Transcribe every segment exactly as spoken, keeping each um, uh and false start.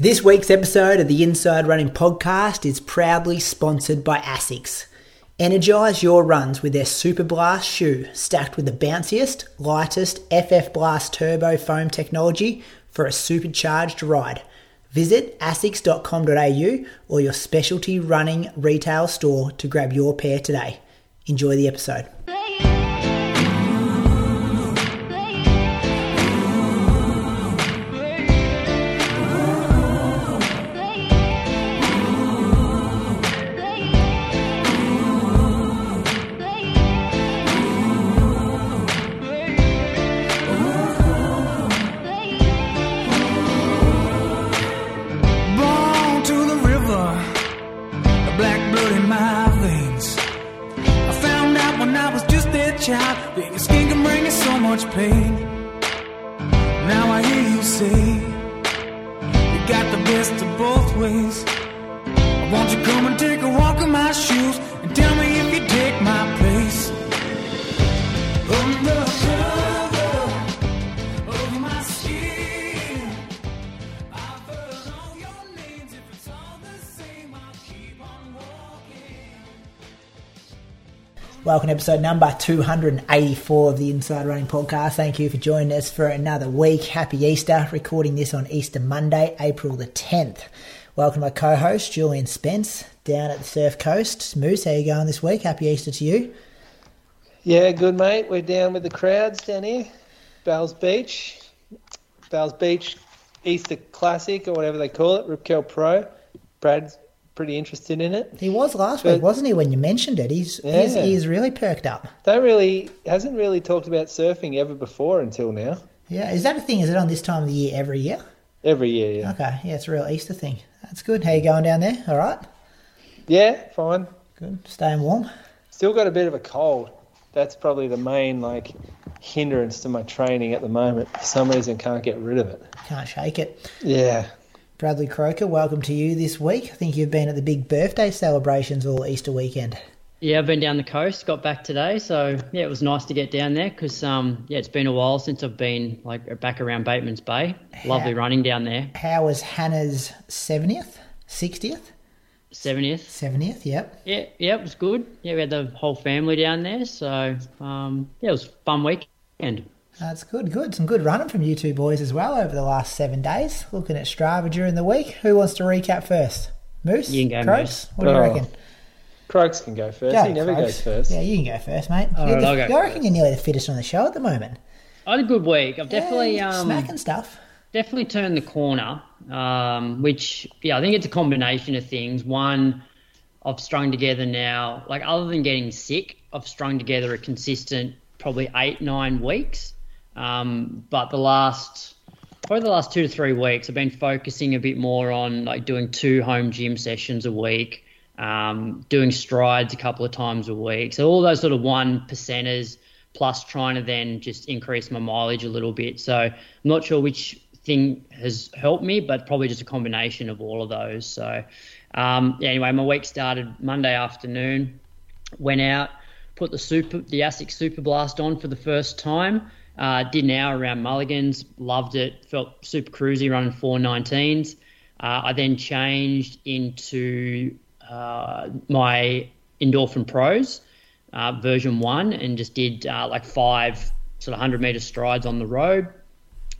This week's episode of the Inside Running Podcast is proudly sponsored by ASICS. Energise your runs with their Superblast shoe, stacked with the bounciest, lightest F F BLAST TURBO foam technology for a supercharged ride. Visit asics dot com dot a u or your specialty running retail store to grab your pair today. Enjoy the episode. Welcome to episode number two hundred eighty-four of the Inside Running Podcast. Thank you for joining us for another week. Happy Easter. Recording this on Easter Monday, April the tenth. Welcome to my co-host, Julian Spence, down at the Surf Coast. Moose, how are you going this week? Happy Easter to you. Yeah, good, mate. We're down with the crowds down here. Bells Beach. Bells Beach Easter Classic or whatever they call it. Rip Curl Pro. Brad's pretty interested in it. He was last but, week, wasn't he, when you mentioned it? He's, yeah. he's he's really perked up. Don't really, hasn't really talked about surfing ever before until now. Yeah, is that a thing? Is it on this time of the year every year? Every year, yeah. Okay, yeah, it's a real Easter thing. That's good. How you going down there? All right? Yeah, fine. Good. Staying warm? Still got a bit of a cold. That's probably the main, like, hindrance to my training at the moment. For some reason, can't get rid of it. Can't shake it. Yeah. Bradley Croker, welcome to you this week. I think you've been at the big birthday celebrations all Easter weekend. Yeah, I've been down the coast, got back today. So, yeah, it was nice to get down there because, um, yeah, it's been a while since I've been like back around Batemans Bay. Lovely how, running down there. How was Hannah's seventieth? sixtieth? seventieth. seventieth, yep. Yeah, yeah, it was good. Yeah, we had the whole family down there. So, um, yeah, it was a fun weekend. That's good, good. Some good running from you two boys as well over the last seven days. Looking at Strava during the week. Who wants to recap first? Moose? You can go, Croaks? Moose. What do you oh. reckon? Croaks can go first. Go, he never Croaks. goes first. Yeah, you can go first, mate. All right, the, I'll go I reckon first. You're nearly the fittest on the show at the moment. I had a good week. I've yeah, definitely... Um, smacking stuff. Definitely turned the corner, um, which, yeah, I think it's a combination of things. One, I've strung together now, like other than getting sick, I've strung together a consistent probably eight, nine weeks. Um, but the last, probably the last two to three weeks, I've been focusing a bit more on like doing two home gym sessions a week, um, doing strides a couple of times a week. So all those sort of one percenters plus trying to then just increase my mileage a little bit. So I'm not sure which thing has helped me, but probably just a combination of all of those. So um, yeah, anyway, my week started Monday afternoon, went out, put the super, the ASICS Superblast on for the first time. Uh, did an hour around Mulligans, loved it, felt super cruisy running four nineteens. Uh, I then changed into uh, my Endorphin Pros uh, version one and just did uh, like five sort of one hundred meter strides on the road.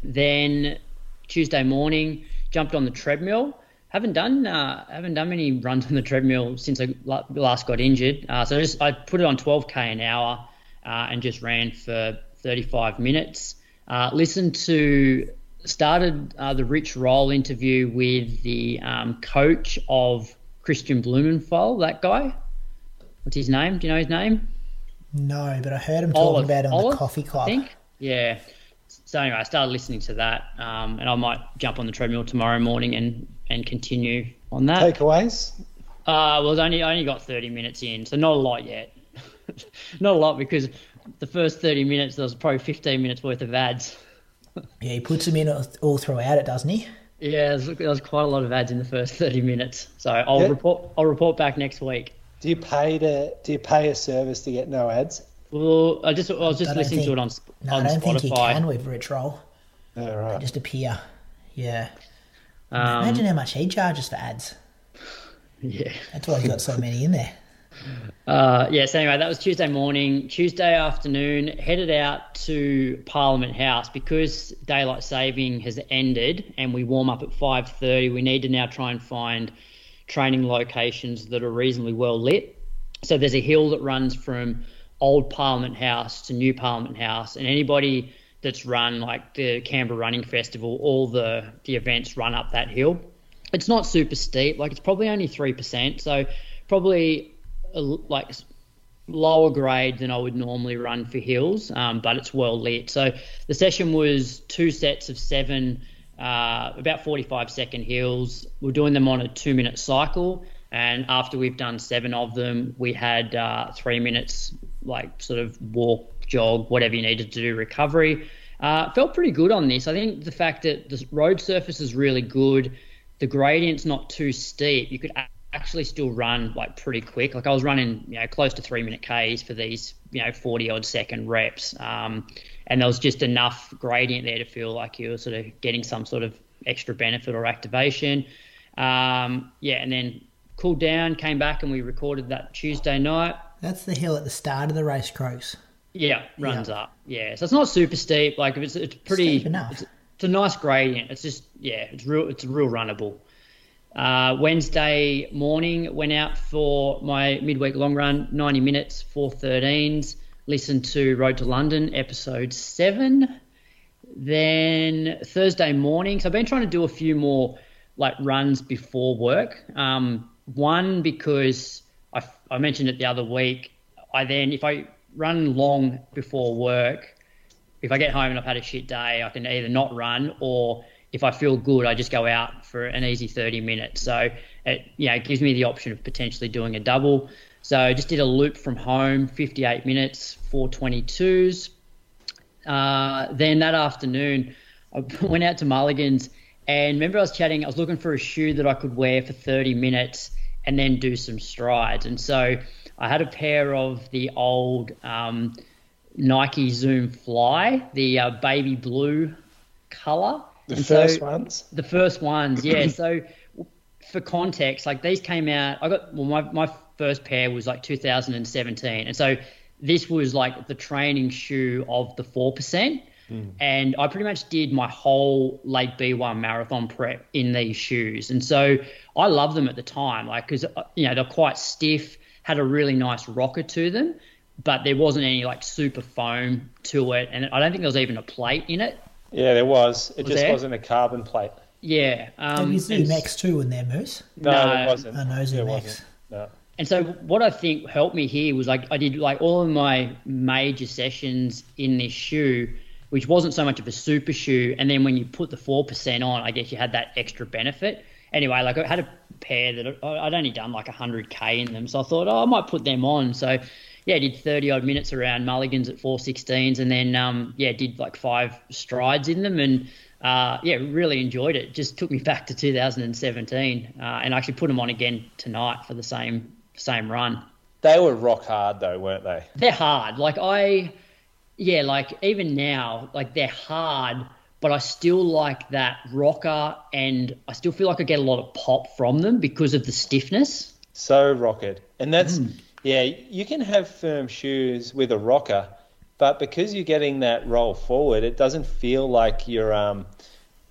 Then Tuesday morning, jumped on the treadmill. Haven't done uh, haven't done many runs on the treadmill since I last got injured. Uh, so just, I put it on twelve K an hour uh, and just ran for thirty-five minutes. Uh, listened to, started uh, the Rich Roll interview with the um, coach of Christian Blumenfeld, that guy. What's his name? Do you know his name? No, but I heard him talking Olive, about it on Olive, the coffee club. I think. Yeah. So anyway, I started listening to that um, and I might jump on the treadmill tomorrow morning and, and continue on that. Takeaways? Uh, well, I only, only got thirty minutes in, so not a lot yet. Not a lot because the first thirty minutes, there was probably fifteen minutes worth of ads. Yeah, he puts them in all throughout it, doesn't he? Yeah, there was quite a lot of ads in the first thirty minutes. So I'll yeah. report. I'll report back next week. Do you pay to? Do you pay a service to get no ads? Well, I just I was just I listening think, to it on, no, on Spotify. I don't think you can with Rich Roll. Oh, right. They just appear. Yeah. Um, Imagine how much he charges for ads. Yeah. That's why he's got so many in there. Uh, yes, yeah, so anyway, that was Tuesday morning. Tuesday afternoon, headed out to Parliament House because daylight saving has ended and we warm up at five thirty. We need to now try and find training locations that are reasonably well lit. So there's a hill that runs from Old Parliament House to New Parliament House, and anybody that's run like the Canberra Running Festival, all the, the events run up that hill. It's not super steep, like it's probably only three percent, so probably a, like lower grade than I would normally run for hills, um, but it's well lit. So the session was two sets of seven, uh, about forty-five second hills. We're doing them on a two-minute cycle, and after we've done seven of them, we had uh, three minutes like sort of walk, jog, whatever you needed to do, recovery. Uh, felt pretty good on this. I think the fact that the road surface is really good, the gradient's not too steep, you could actually still run like pretty quick. Like I was running, you know, close to three minute Ks for these, you know, forty odd second reps. Um, and there was just enough gradient there to feel like you were sort of getting some sort of extra benefit or activation. Um, yeah, and then cooled down, came back, and we recorded that Tuesday night. That's the hill at the start of the race, Croaks. Yeah, runs yeah. up. Yeah, so it's not super steep. Like it's it's pretty. Steep enough. It's, it's a nice gradient. It's just yeah, it's real. It's real runnable. Uh, Wednesday morning, went out for my midweek long run, ninety minutes, four thirteens. Listened to Road to London, episode seven. Then Thursday morning, so I've been trying to do a few more like runs before work. Um, one because I, I mentioned it the other week. I then if I run long before work, if I get home and I've had a shit day, I can either not run, or if I feel good, I just go out for an easy thirty minutes. So it, you know, it gives me the option of potentially doing a double. So I just did a loop from home, fifty-eight minutes, four twenty-twos. Uh, then that afternoon, I went out to Mulligans, and remember I was chatting, I was looking for a shoe that I could wear for thirty minutes and then do some strides. And so I had a pair of the old um, Nike Zoom Fly, the uh, baby blue color. The and first so, ones? The first ones, yeah. So for context, like these came out, I got, well, my, my first pair was like two thousand seventeen. And so this was like the training shoe of the four percent. Mm. And I pretty much did my whole late B one marathon prep in these shoes. And so I loved them at the time, like, because, you know, they're quite stiff, had a really nice rocker to them, but there wasn't any like super foam to it, and I don't think there was even a plate in it. Yeah, there was. It was just there? Wasn't a carbon plate. Yeah. Um, there Zoom X too in there, Moose. No, no, it wasn't. I know Zoom X. No. And so what I think helped me here was like I did like all of my major sessions in this shoe, which wasn't so much of a super shoe, and then when you put the four percent on, I guess you had that extra benefit. Anyway, like I had a pair that I'd only done like one hundred K in them, so I thought, oh, I might put them on. So, yeah, I did thirty odd minutes around Mulligans at four sixteens, and then, um, yeah, did like five strides in them, and uh, yeah, really enjoyed it. Just took me back to two thousand seventeen, uh, and I actually put them on again tonight for the same same run. They were rock hard though, weren't they? They're hard. Like I, yeah, like even now, like they're hard, but I still like that rocker, and I still feel like I get a lot of pop from them because of the stiffness. So rockered. And that's, mm. yeah, you can have firm shoes with a rocker, but because you're getting that roll forward, it doesn't feel like you're um,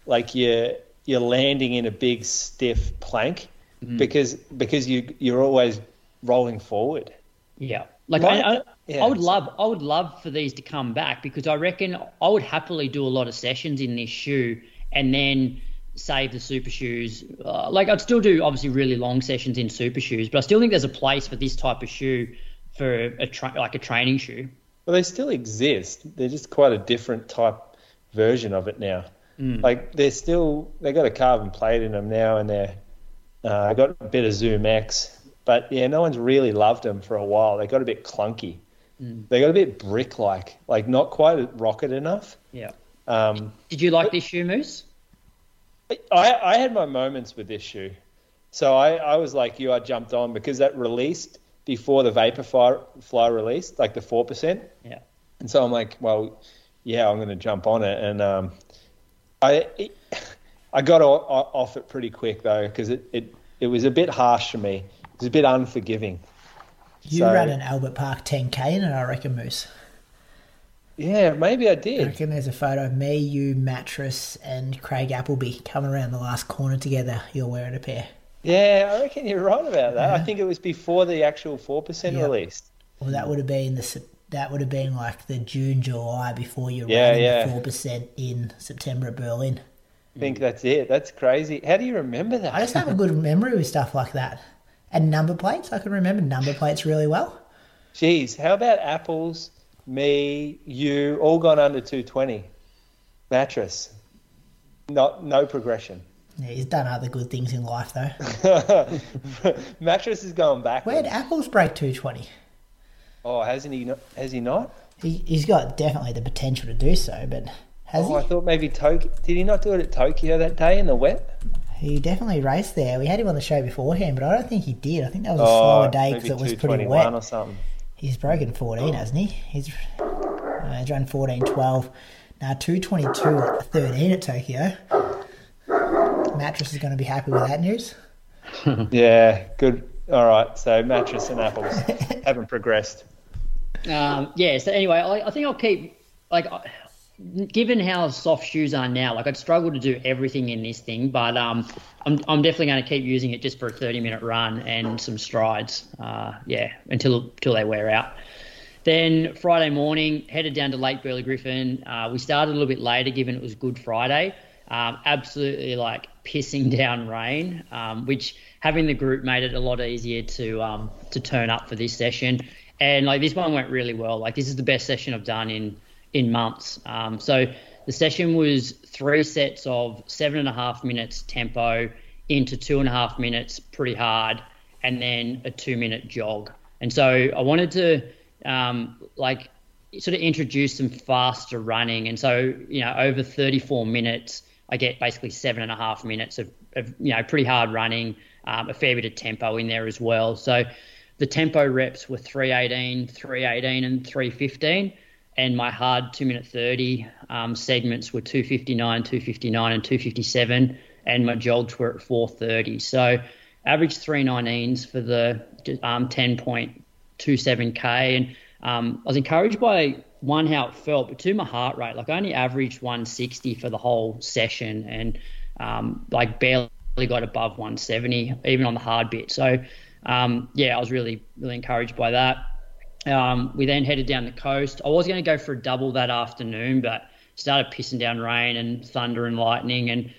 like you're you're landing in a big stiff plank mm. because because you you're always rolling forward. Yeah. Like right. I, I, yeah. I would love, I would love for these to come back, because I reckon I would happily do a lot of sessions in this shoe and then save the super shoes. Uh, like I'd still do obviously really long sessions in super shoes, but I still think there's a place for this type of shoe for a tra- like a training shoe. Well, they still exist. They're just quite a different type version of it now. Mm. Like they're still, they got a carbon plate in them now, and they're uh, got a bit of Zoom X. But, yeah, no one's really loved them for a while. They got a bit clunky. Mm. They got a bit brick-like, like not quite rocket enough. Yeah. Um, Did you like but, this shoe, Moose? I, I had my moments with this shoe. So I, I was like you, I jumped on because that released before the Vaporfly released, like the four percent. Yeah. And so I'm like, well, yeah, I'm going to jump on it. And um, I... It, I got off it pretty quick, though, because it, it, it was a bit harsh for me. It was a bit unforgiving. You so, ran an Albert Park ten K in it, I reckon, Moose. Yeah, maybe I did. I reckon there's a photo of me, you, Mattress, and Craig Appleby coming around the last corner together. You're wearing a pair. Yeah, I reckon you're right about that. Yeah. I think it was before the actual four percent yep. release. Well, that would have been the that would have been like the June, July before you yeah, ran yeah. the four percent in September at Berlin. I think that's it. That's crazy. How do you remember that? I just have a good memory with stuff like that. And number plates. I can remember number plates really well. Jeez, how about Apples, me, you, all gone under two twenty. Mattress. Not, no progression. Yeah, he's done other good things in life, though. Mattress is going backwards. Where'd Apples break two twenty? Oh, hasn't he not? Has he not? He, he's got definitely the potential to do so, but has oh, he? I thought maybe Tokyo. Did he not do it at Tokyo that day in the wet? He definitely raced there. We had him on the show beforehand, but I don't think he did. I think that was a oh, slower day because it was pretty wet. Or something. He's broken fourteen, hasn't he? He's, uh, he's run fourteen twelve. Now two twenty-two thirteen at Tokyo. Mattress is going to be happy with that news. Yeah, good. All right, so Mattress and Apples haven't progressed. Um, yeah, so anyway, I, I think I'll keep, like, I, given how soft shoes are now, like, I'd struggle to do everything in this thing, but um, I'm I'm definitely going to keep using it just for a thirty-minute run and some strides, uh, yeah, until, until they wear out. Then Friday morning, headed down to Lake Burley Griffin. Uh, we started a little bit later given it was Good Friday. Um, absolutely, like, pissing down rain, um, which having the group made it a lot easier to um, to turn up for this session. And, like, this one went really well. Like, this is the best session I've done in, in months. Um, so the session was three sets of seven and a half minutes tempo into two and a half minutes pretty hard and then a two-minute jog. And so I wanted to, um, like, sort of introduce some faster running. And so, you know, over thirty-four minutes, I get basically seven and a half minutes of, of you know, pretty hard running, um, a fair bit of tempo in there as well. So the tempo reps were three eighteen, three eighteen, and three fifteen, and my hard two-minute thirty um, segments were two fifty-nine, two fifty-nine, and two fifty-seven, and my jogs were at four thirty. So average three nineteens for the um, ten point two seven K, and um, I was encouraged by – one, how it felt, but two, my heart rate. Like, I only averaged one sixty for the whole session and, um, like, barely got above one seventy, even on the hard bit. So, um, yeah, I was really, really encouraged by that. Um, we then headed down the coast. I was going to go for a double that afternoon, but started pissing down rain and thunder and lightning, and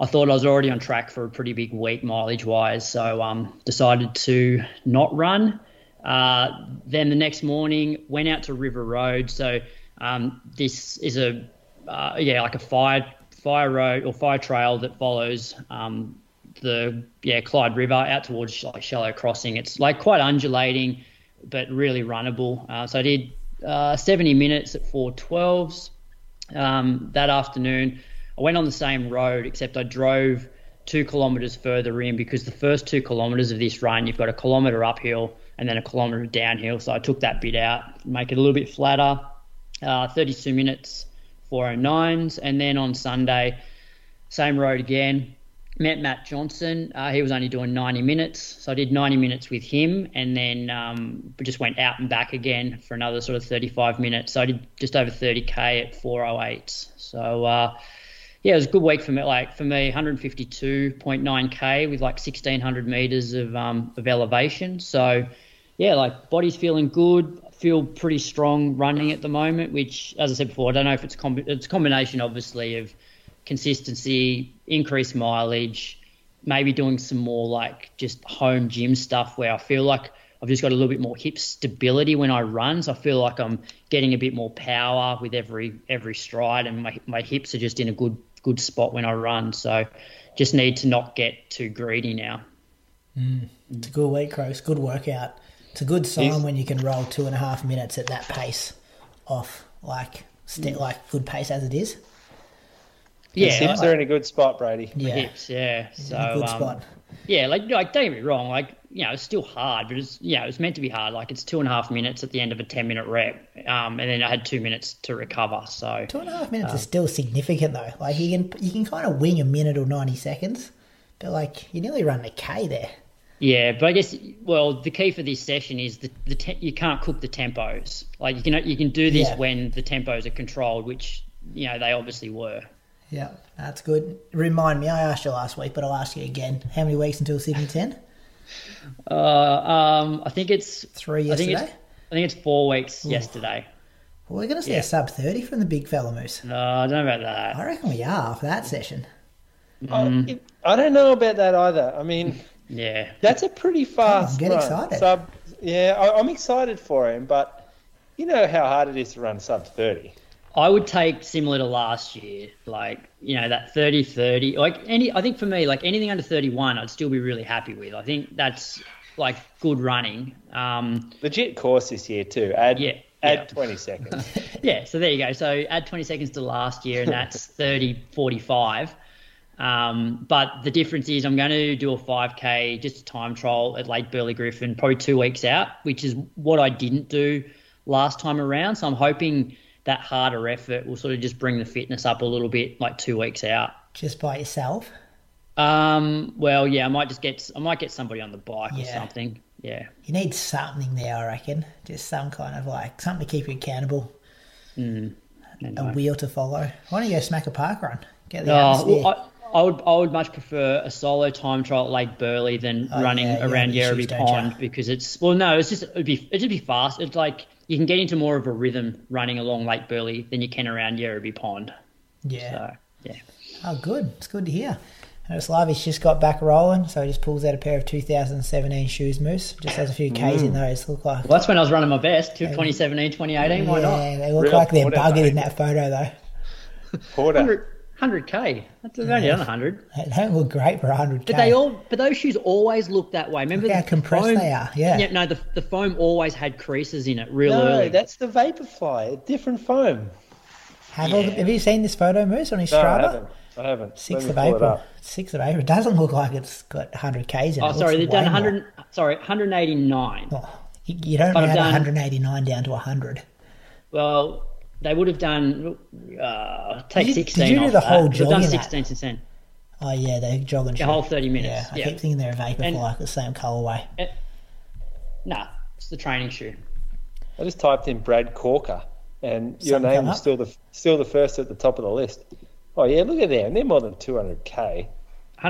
I thought I was already on track for a pretty big week mileage-wise, so um, decided to not run. Uh, then the next morning, went out to River Road. So um, this is a, uh, yeah, like a fire fire road or fire trail that follows um, the, yeah, Clyde River out towards like Shallow Crossing. It's like quite undulating, but really runnable. Uh, so I did uh, seventy minutes at four twelves um, that afternoon. I went on the same road, except I drove two kilometres further in because the first two kilometres of this run, you've got a kilometre uphill and then a kilometre downhill. So I took that bit out, make it a little bit flatter, uh, thirty-two minutes, four oh nines. And then on Sunday, same road again, met Matt Johnson. Uh, he was only doing ninety minutes. So I did ninety minutes with him and then um, just went out and back again for another sort of thirty-five minutes. So I did just over thirty K at four oh eight. So, uh, yeah, it was a good week for me. Like, for me, one fifty-two point nine K with like sixteen hundred meters of um, of elevation. So, yeah, like, body's feeling good. I feel pretty strong running at the moment, which, as I said before, I don't know if it's com- it's a combination, obviously, of consistency, increased mileage, maybe doing some more like just home gym stuff where I feel like I've just got a little bit more hip stability when I run. So I feel like I'm getting a bit more power with every every stride, and my my hips are just in a good good spot when I run. So just need to not get too greedy now. Mm. It's a good week, Crows. Good workout. It's a good sign when you can roll two and a half minutes at that pace off, like, st- like good pace as it is. Yeah, his hips like, are in a good spot, Brady. Yeah, hips, yeah. So, good um, spot. Yeah, like, like, don't get me wrong, like, you know, it's still hard, but it's, you know, it's meant to be hard. Like, it's two and a half minutes at the end of a ten minute rep. Um, and then I had two minutes to recover. So two and a half minutes uh, is still significant though. Like, you can, you can kind of wing a minute or ninety seconds, but like, you nearly run a K there. Yeah, but I guess, well, the key for this session is the, the te- you can't cook the tempos. Like, you can you can do this yeah. when the tempos are controlled, which, you know, they obviously were. Yeah, that's good. Remind me, I asked you last week, but I'll ask you again. How many weeks until Sydney ten? Uh, um, I think it's... Three yesterday? I think it's, I think it's four weeks Ooh. yesterday. Well, we're going to see yeah. a sub thirty from the big fella Moose. No, I don't know about that. I reckon we are for that session. Mm. I, it, I don't know about that either. I mean... Yeah, that's a pretty fast on, get run. Excited. Sub, yeah, I, I'm excited for him, but you know how hard it is to run sub thirty. I would take similar to last year, like, you know, that thirty thirty. Like any, I think for me, like anything under thirty-one, I'd still be really happy with. I think that's like good running. Um, Legit course this year too. Add yeah, add yeah. twenty seconds. Yeah, so there you go. So add twenty seconds to last year, and that's thirty forty-five. Um, but the difference is I'm going to do a five K, just a time trial at Lake Burley Griffin, probably two weeks out, which is what I didn't do last time around. So I'm hoping that harder effort will sort of just bring the fitness up a little bit, like two weeks out. Just by yourself? Um, well, yeah, I might just get I might get somebody on the bike yeah. or something. Yeah. You need something there, I reckon. Just some kind of like something to keep you accountable. Mm, a wheel to follow. Why don't you go smack a park run? Get the oh, atmosphere. Well, I, I would I would much prefer a solo time trial at Lake Burley than oh, running yeah, around Yarraby Pond, because it's well no it's just it'd be it'd be fast. It's like you can get into more of a rhythm running along Lake Burley than you can around Yarraby Pond. Yeah, so, yeah. Oh, good. It's good to hear. And it's live. He's just got back rolling, so he just pulls out a pair of two thousand seventeen shoes, Moose. Just has a few Ks mm. in those. Look like. Well, that's when I was running my best. twenty seventeen, twenty eighteen. Yeah, why not? Yeah, they look Real like they're buggered mate. in that photo though. Porter. one hundred K. That's only yeah. one hundred. They don't look great for one hundred K. But they all, but those shoes always look that way. Remember look how the compressed foam, they are. Yeah. yeah no, the, the foam always had creases in it real no, early. No, that's the Vaporfly, a different foam. Have, yeah. all the, have you seen this photo, Moose, on his no, Strava? I haven't. I haven't. sixth of April. sixth of April. It doesn't look like it's got one hundred Ks in oh, it. Oh, sorry. They've done one hundred. More. Sorry, one eighty-nine. Oh, you, you don't have one eighty-nine down to one hundred. Well... They would have done uh, take did you, sixteen. Did you do the whole jog? Done sixteen to ten. Oh yeah, they jog and the whole thirty minutes. Yeah, I yeah. keep thinking they're a Vaporfly, like the same colourway. It, nah, it's the training shoe. I just typed in Brad Corker, and your Something name was still the still the first at the top of the list. Oh yeah, look at them. They're more than two hundred k. One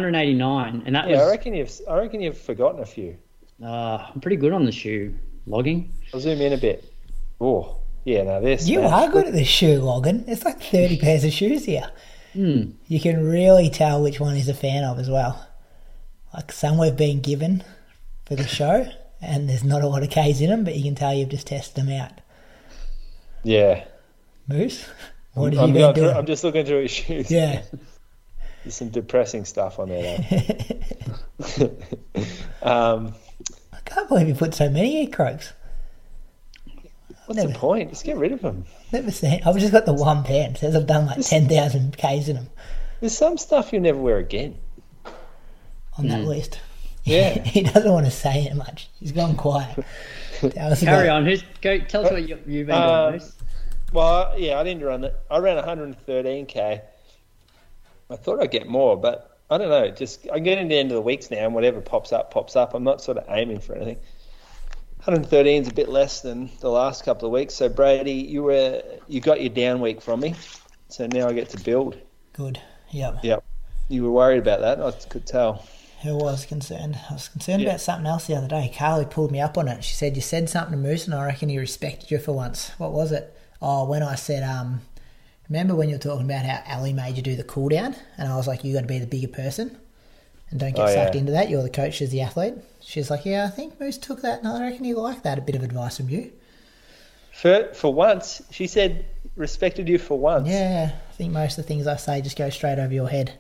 hundred eighty nine, and that yeah, was. I reckon you've I reckon you've forgotten a few. Uh, I'm pretty good on the shoe logging. I'll zoom in a bit. Oh. Yeah, no, this. You are good at the shoe logging. There's like thirty pairs of shoes here. Mm. You can really tell which one he's a fan of as well. Like some we've been given for the show, and there's not a lot of K's in them, but you can tell you've just tested them out. Yeah. Moose, what have I'm, you been I'm, doing? I'm just looking through his shoes. Yeah. There's some depressing stuff on there. Though. um, I can't believe you put so many ear croaks. What's never, the point? Just get rid of them. Never seen. I've just got the one pair. It says I've done like ten thousand Ks in them. There's some stuff you'll never wear again. On that mm. list. Yeah. He doesn't want to say it much. He's gone quiet. Carry about, on. Who's, go, tell us what you, you've been uh, doing, Bruce. Well, yeah, I didn't run that. I ran one thirteen K. I thought I'd get more, but I don't know. Just I'm getting to the end of the weeks now, and whatever pops up, pops up. I'm not sort of aiming for anything. one thirteen is a bit less than the last couple of weeks. So, Brady, you were you got your down week from me. So now I get to build. Good. Yep. Yep. You were worried about that. I could tell. I was concerned. I was concerned yep. about something else the other day. Carly pulled me up on it. She said, you said something to Moose, and I reckon he respected you for once. What was it? Oh, when I said, um, remember when you were talking about how Ali made you do the cool down? And I was like, you got to be the bigger person and don't get oh, sucked yeah. into that. You're the coach, she's the athlete. She's like, yeah, I think Moose took that, and I reckon he liked that, a bit of advice from you. For for once, she said, respected you for once. Yeah, I think most of the things I say just go straight over your head,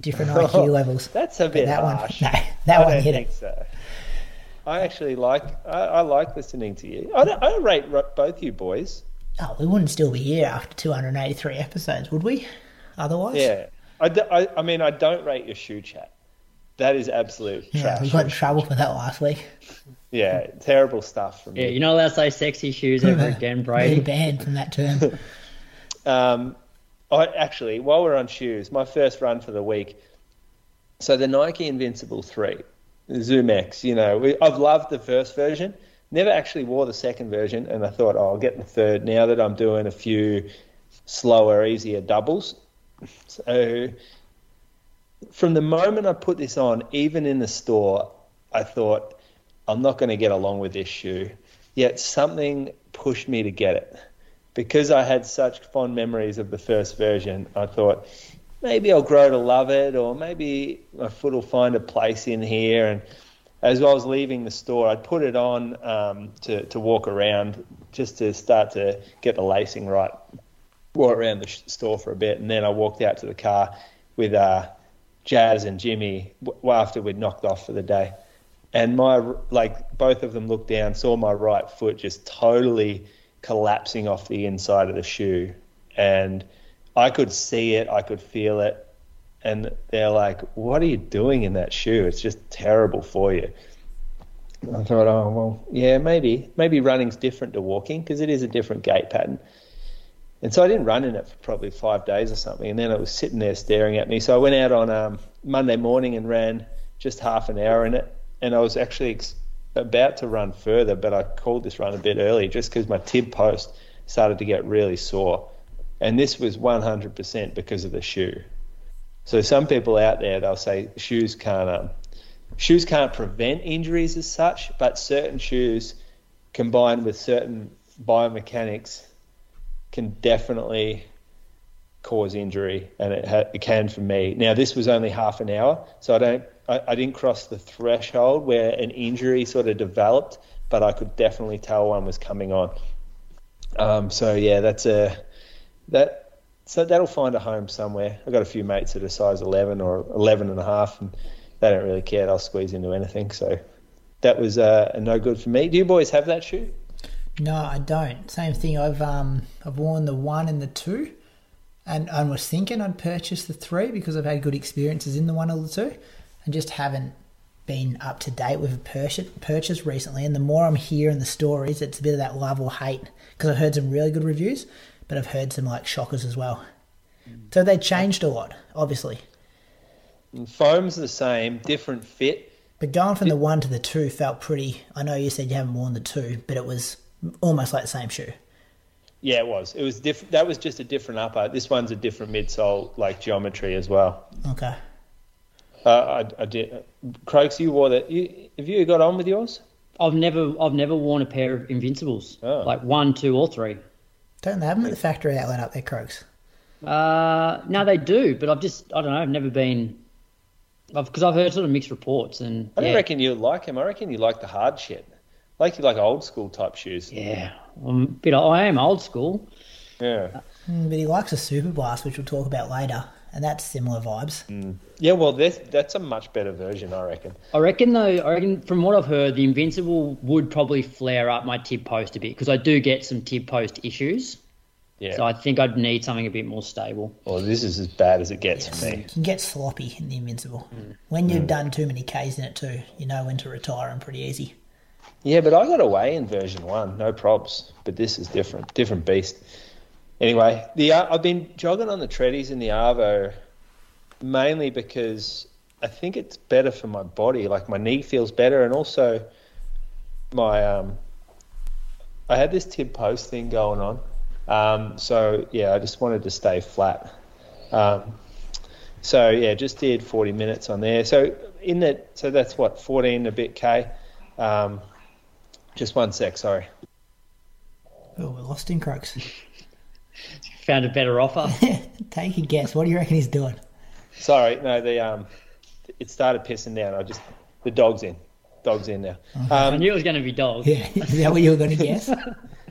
different I Q oh, levels. That's a bit that harsh. One, no, that I one don't hit think it. So. I actually like, I, I like listening to you. I don't, I don't rate both you boys. Oh, we wouldn't still be here after two hundred eighty-three episodes, would we? Otherwise? Yeah. I, do, I, I mean, I don't rate your shoe chat. That is absolute yeah, trash. We got in trouble for that last week. Yeah, terrible stuff from yeah, you. Yeah, you're not allowed to say sexy shoes ever again, Brady. Really banned from that term. um, I, actually, while we're on shoes, my first run for the week, so the Nike Invincible three, the Zoom X, you know, we, I've loved the first version, never actually wore the second version, and I thought, oh, I'll get the third now that I'm doing a few slower, easier doubles. So... From the moment I put this on, even in the store, I thought, I'm not going to get along with this shoe. Yet something pushed me to get it. Because I had such fond memories of the first version, I thought, maybe I'll grow to love it, or maybe my foot will find a place in here. And as I was leaving the store, I'd put it on um, to, to walk around just to start to get the lacing right. Walked around the store for a bit, and then I walked out to the car with... Uh, Jazz and Jimmy, w- after we'd knocked off for the day. And my, like, both of them looked down, saw my right foot just totally collapsing off the inside of the shoe. And I could see it, I could feel it. And they're like, what are you doing in that shoe? It's just terrible for you. And I thought, oh, well, yeah, maybe. Maybe running's different to walking because it is a different gait pattern. And so I didn't run in it for probably five days or something. And then it was sitting there staring at me. So I went out on um, Monday morning and ran just half an hour in it. And I was actually ex- about to run further, but I called this run a bit early just because my tib post started to get really sore. And this was one hundred percent because of the shoe. So some people out there, they'll say shoes can't, um, shoes can't prevent injuries as such, but certain shoes combined with certain biomechanics can definitely cause injury, and it, ha- it can for me. Now, this was only half an hour, so I don't, I, I didn't cross the threshold where an injury sort of developed, but I could definitely tell one was coming on. Um, so yeah, that's a that. So that'll find a home somewhere. I've got a few mates that are size eleven or eleven and a half, and they don't really care. They'll squeeze into anything. So that was uh, a no good for me. Do you boys have that shoe? No, I don't. Same thing. I've um I've worn the one and the two, and I was thinking I'd purchase the three because I've had good experiences in the one or the two, and just haven't been up to date with a purchase purchase recently. And the more I'm hearing the stories, it's a bit of that love or hate because I've heard some really good reviews, but I've heard some like shockers as well. Mm. So they changed a lot, obviously. And foam's the same, different fit. But going from fit- the one to the two felt pretty. I know you said you haven't worn the two, but it was almost like the same shoe. Yeah, it was. It was different. That was just a different upper. This one's a different midsole, like geometry as well. Okay. Uh, I, I did. Croaks, you wore that. You, have you got on with yours? I've never, I've never worn a pair of Invincibles. Oh. Like one, two, or three. Don't they have them at the factory outlet up there, Croaks? Uh, no, they do. But I've just, I don't know. I've never been. Because I've, I've heard sort of mixed reports, and I don't yeah. reckon you like him. I reckon you like the hard shit. Like you like old school type shoes. Yeah, I'm a bit, I am old school. Yeah. Mm, but he likes a Superblast, which we'll talk about later, and that's similar vibes. Mm. Yeah, well, that's, that's a much better version, I reckon. I reckon, though, I reckon from what I've heard, the Invincible would probably flare up my tib post a bit because I do get some tib post issues. Yeah. So I think I'd need something a bit more stable. Well, this is as bad as it gets yes. for me. You can get sloppy in the Invincible. Mm. When you've mm. done too many Ks in it, too, you know when to retire them pretty easy. Yeah, but I got away in version one, no probs. But this is different, different beast. Anyway, the uh, I've been jogging on the treadies in the Arvo mainly because I think it's better for my body. Like my knee feels better, and also my um, I had this tib post thing going on. Um, so yeah, I just wanted to stay flat. Um, so yeah, just did forty minutes on there. So in that, so that's what fourteen a bit k. Um, Just one sec, sorry. Oh, we're lost in Crooks. Found a better offer. Take a guess. What do you reckon he's doing? Sorry, no, the um, it started pissing down. I just the dog's in, dog's in now. Okay. Um, I knew it was going to be dog. Yeah, is that what you were going to guess?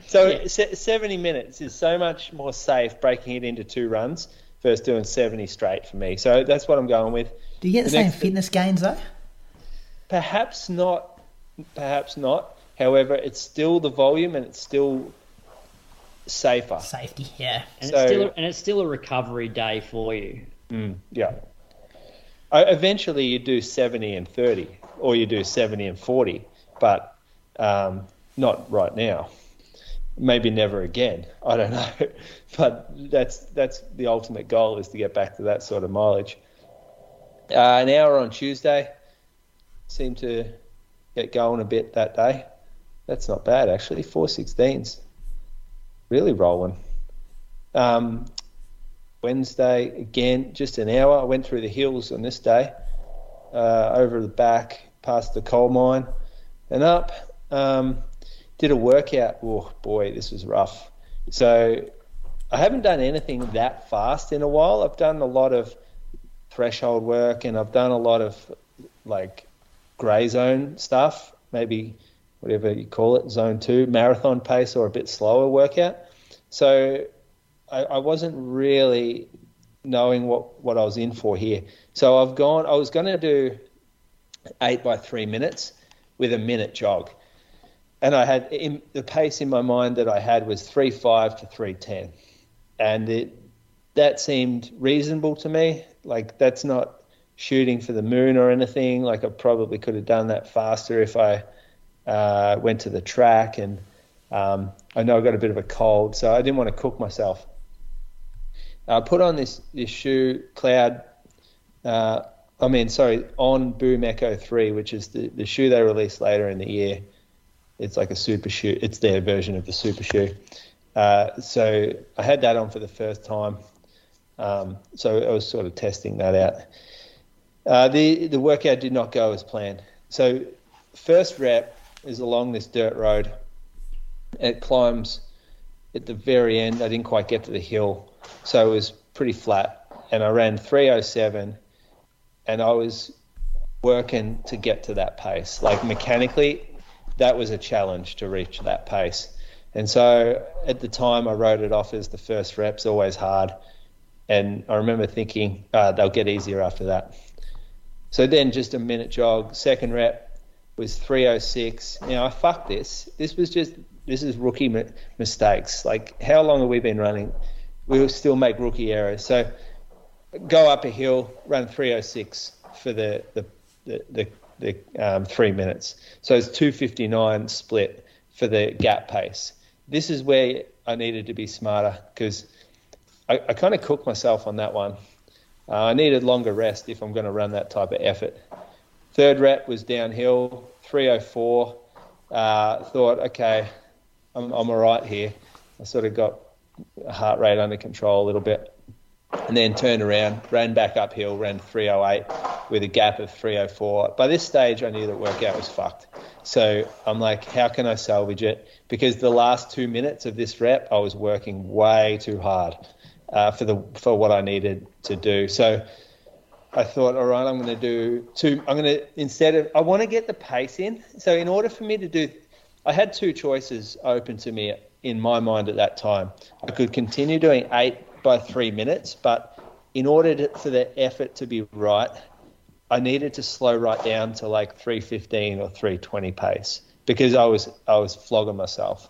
So yeah. se- seventy minutes is so much more safe breaking it into two runs versus doing seventy straight for me. So that's what I'm going with. Do you get the, the same next... fitness gains though? Perhaps not. Perhaps not. However, it's still the volume and it's still safer. Safety, yeah. And, so, it's, still a, and it's still a recovery day for you. Mm, yeah. Eventually you do seventy and thirty or you do seventy and forty, but um, not right now. Maybe never again. I don't know. But that's that's the ultimate goal, is to get back to that sort of mileage. Uh, an hour on Tuesday. Seemed to get going a bit that day. That's not bad, actually. four sixteens. Really rolling. Um, Wednesday, again, just an hour. I went through the hills on this day, uh, over the back, past the coal mine, and up. Um, did a workout. Oh, boy, this was rough. So I haven't done anything that fast in a while. I've done a lot of threshold work, and I've done a lot of, like, grey zone stuff, maybe whatever you call it, zone two, marathon pace or a bit slower workout. So I, I wasn't really knowing what, what I was in for here. So I've gone, I was going to do eight by three minutes with a minute jog. And I had in, the pace in my mind that I had was three five to three ten. And it, that seemed reasonable to me. Like, that's not shooting for the moon or anything. Like, I probably could have done that faster if I uh, went to the track. And um, I know I got a bit of a cold, so I didn't want to cook myself. I put on this, this shoe, Cloud, uh, I mean, sorry, on Boom Echo three, which is the, the shoe they released later in the year. It's like a super shoe. It's their version of the super shoe. Uh, so I had that on for the first time. Um, so I was sort of testing that out. Uh, the, the workout did not go as planned. So first rep is along this dirt road. It climbs at the very end. I didn't quite get to the hill, so it was pretty flat. And I ran three oh seven, and I was working to get to that pace. Like, mechanically, that was a challenge to reach that pace. And so at the time I wrote it off as the first rep's always hard. And I remember thinking, uh, they'll get easier after that. So then just a minute jog. Second rep was three oh six. Now, I fucked this. This was just, this is rookie mi- mistakes. Like, how long have we been running? We will still make rookie errors. So go up a hill, run three oh six for the, the, the, the the um, three minutes. So it's two fifty-nine split for the gap pace. This is where I needed to be smarter, because I, I kind of cooked myself on that one. Uh, I needed longer rest if I'm going to run that type of effort. Third rep was downhill, three oh four. Uh, thought, okay, I'm, I'm all right here. I sort of got heart rate under control a little bit. And then turned around, ran back uphill, ran three oh eight with a gap of three oh four. By this stage, I knew the workout was fucked. So I'm like, how can I salvage it? Because the last two minutes of this rep, I was working way too hard uh, for the for what I needed to do. So I thought, all right, I'm going to do two. I'm going to, instead of, I want to get the pace in. So in order for me to do, I had two choices open to me in my mind at that time. I could continue doing eight by three minutes, but in order to, for the effort to be right, I needed to slow right down to like three fifteen or three twenty pace, because I was I was flogging myself.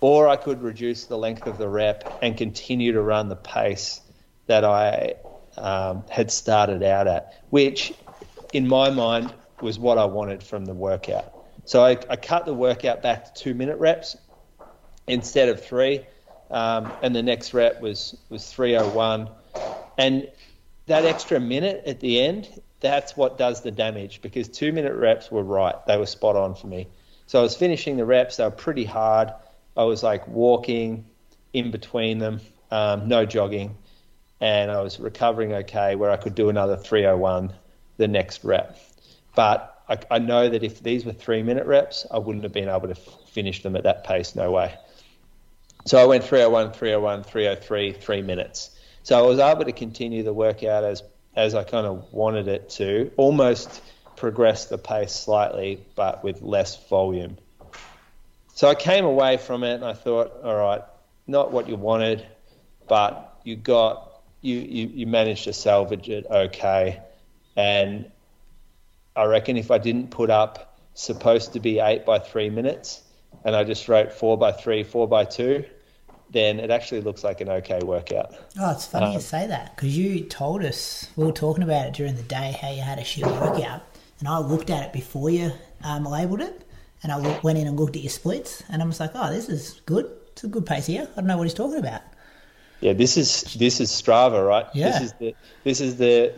Or I could reduce the length of the rep and continue to run the pace that I um, had started out at, which in my mind was what I wanted from the workout. So I, I cut the workout back to two-minute reps instead of three. Um, and the next rep was, was three oh one. And that extra minute at the end, that's what does the damage, because two-minute reps were right. They were spot on for me. So I was finishing the reps. They were pretty hard. I was, like, walking in between them, um, no jogging, and I was recovering okay where I could do another three oh one the next rep. But I, I know that if these were three-minute reps, I wouldn't have been able to f- finish them at that pace, no way. So I went three oh one, three oh one, three oh three, three minutes. So I was able to continue the workout as as I kind of wanted it to, almost progress the pace slightly, but with less volume. So I came away from it and I thought, all right, not what you wanted, but you got you you, you managed to salvage it okay. And I reckon if I didn't put up supposed to be eight by three minutes, and I just wrote four by three, four by two, then it actually looks like an okay workout. Oh, it's funny um, you say that, because you told us, we were talking about it during the day, how you had a shit workout, and I looked at it before you um, labelled it, and I look, went in and looked at your splits, and I was like, oh, this is good. It's a good pace here. I don't know what he's talking about. Yeah, this is this is Strava, right? Yeah. This is the this is the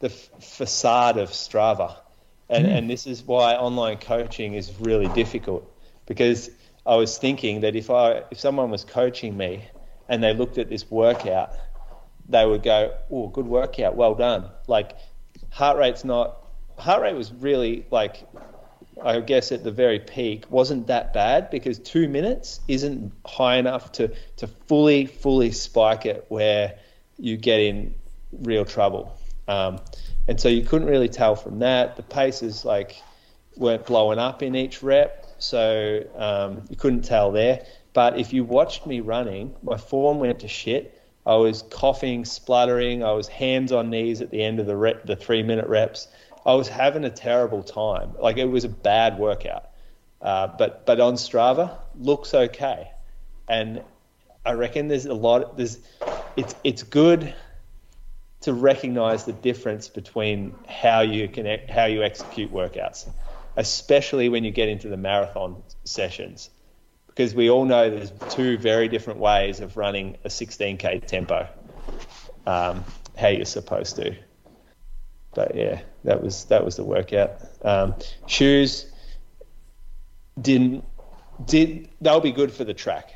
the facade of Strava, and mm. and this is why online coaching is really difficult, because I was thinking that if I if someone was coaching me and they looked at this workout, they would go, "Oh, good workout, well done." Like, heart rate's not heart rate was really, like, I guess at the very peak wasn't that bad, because two minutes isn't high enough to to fully fully spike it where you get in real trouble. Um, and so you couldn't really tell from that. The paces like weren't blowing up in each rep. So um, you couldn't tell there. But if you watched me running, my form went to shit. I was coughing, spluttering. I was hands on knees at the end of the rep, the three-minute reps. I was having a terrible time. Like, it was a bad workout. Uh, but but on Strava, looks okay. And I reckon there's a lot. There's it's it's good to recognise the difference between how you connect, how you execute workouts, especially when you get into the marathon sessions, because we all know there's two very different ways of running a sixteen K tempo, um, how you're supposed to. But yeah, that was that was the workout. Um, shoes didn't did they'll be good for the track.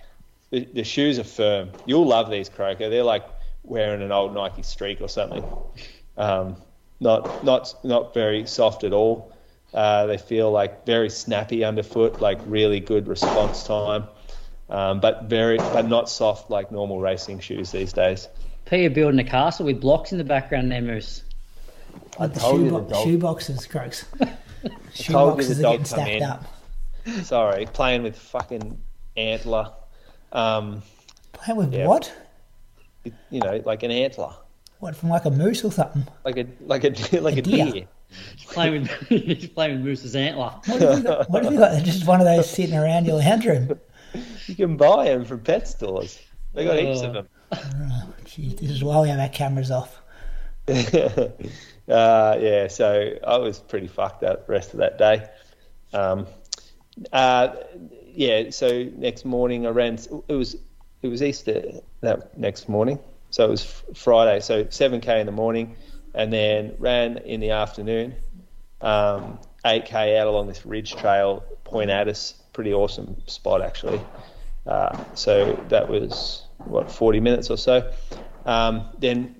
The, the shoes are firm. You'll love these, Croker. They're like wearing an old Nike Streak or something. Um, not not not very soft at all. Uh, they feel like very snappy underfoot, like really good response time, um, but very but not soft like normal racing shoes these days. Pete, you're building a castle with blocks in the background there, Moose. Like the shoe, bo- the dog... shoe boxes, Croaks. Shoe boxes are getting stacked in. Up. Sorry, playing with fucking antler. Um, playing with yeah, what? It, you know, like an antler. What, from like a moose or something? Like a like a like a, a deer. deer. Just playing with, just playing with Moose's antler. What have you got? What have you got? Just one of those sitting around your lounge room. You can buy them from pet stores. They got uh, heaps of them. Oh, geez, this is why we have our cameras off. uh, yeah, so I was pretty fucked up the rest of that day. Um, uh, yeah, so next morning I ran. It was it was Easter that next morning, so it was Friday. So seven K in the morning. And then ran in the afternoon, um, eight K out along this ridge trail, Point Addis, pretty awesome spot actually. Uh, so that was, what, forty minutes or so. Um, then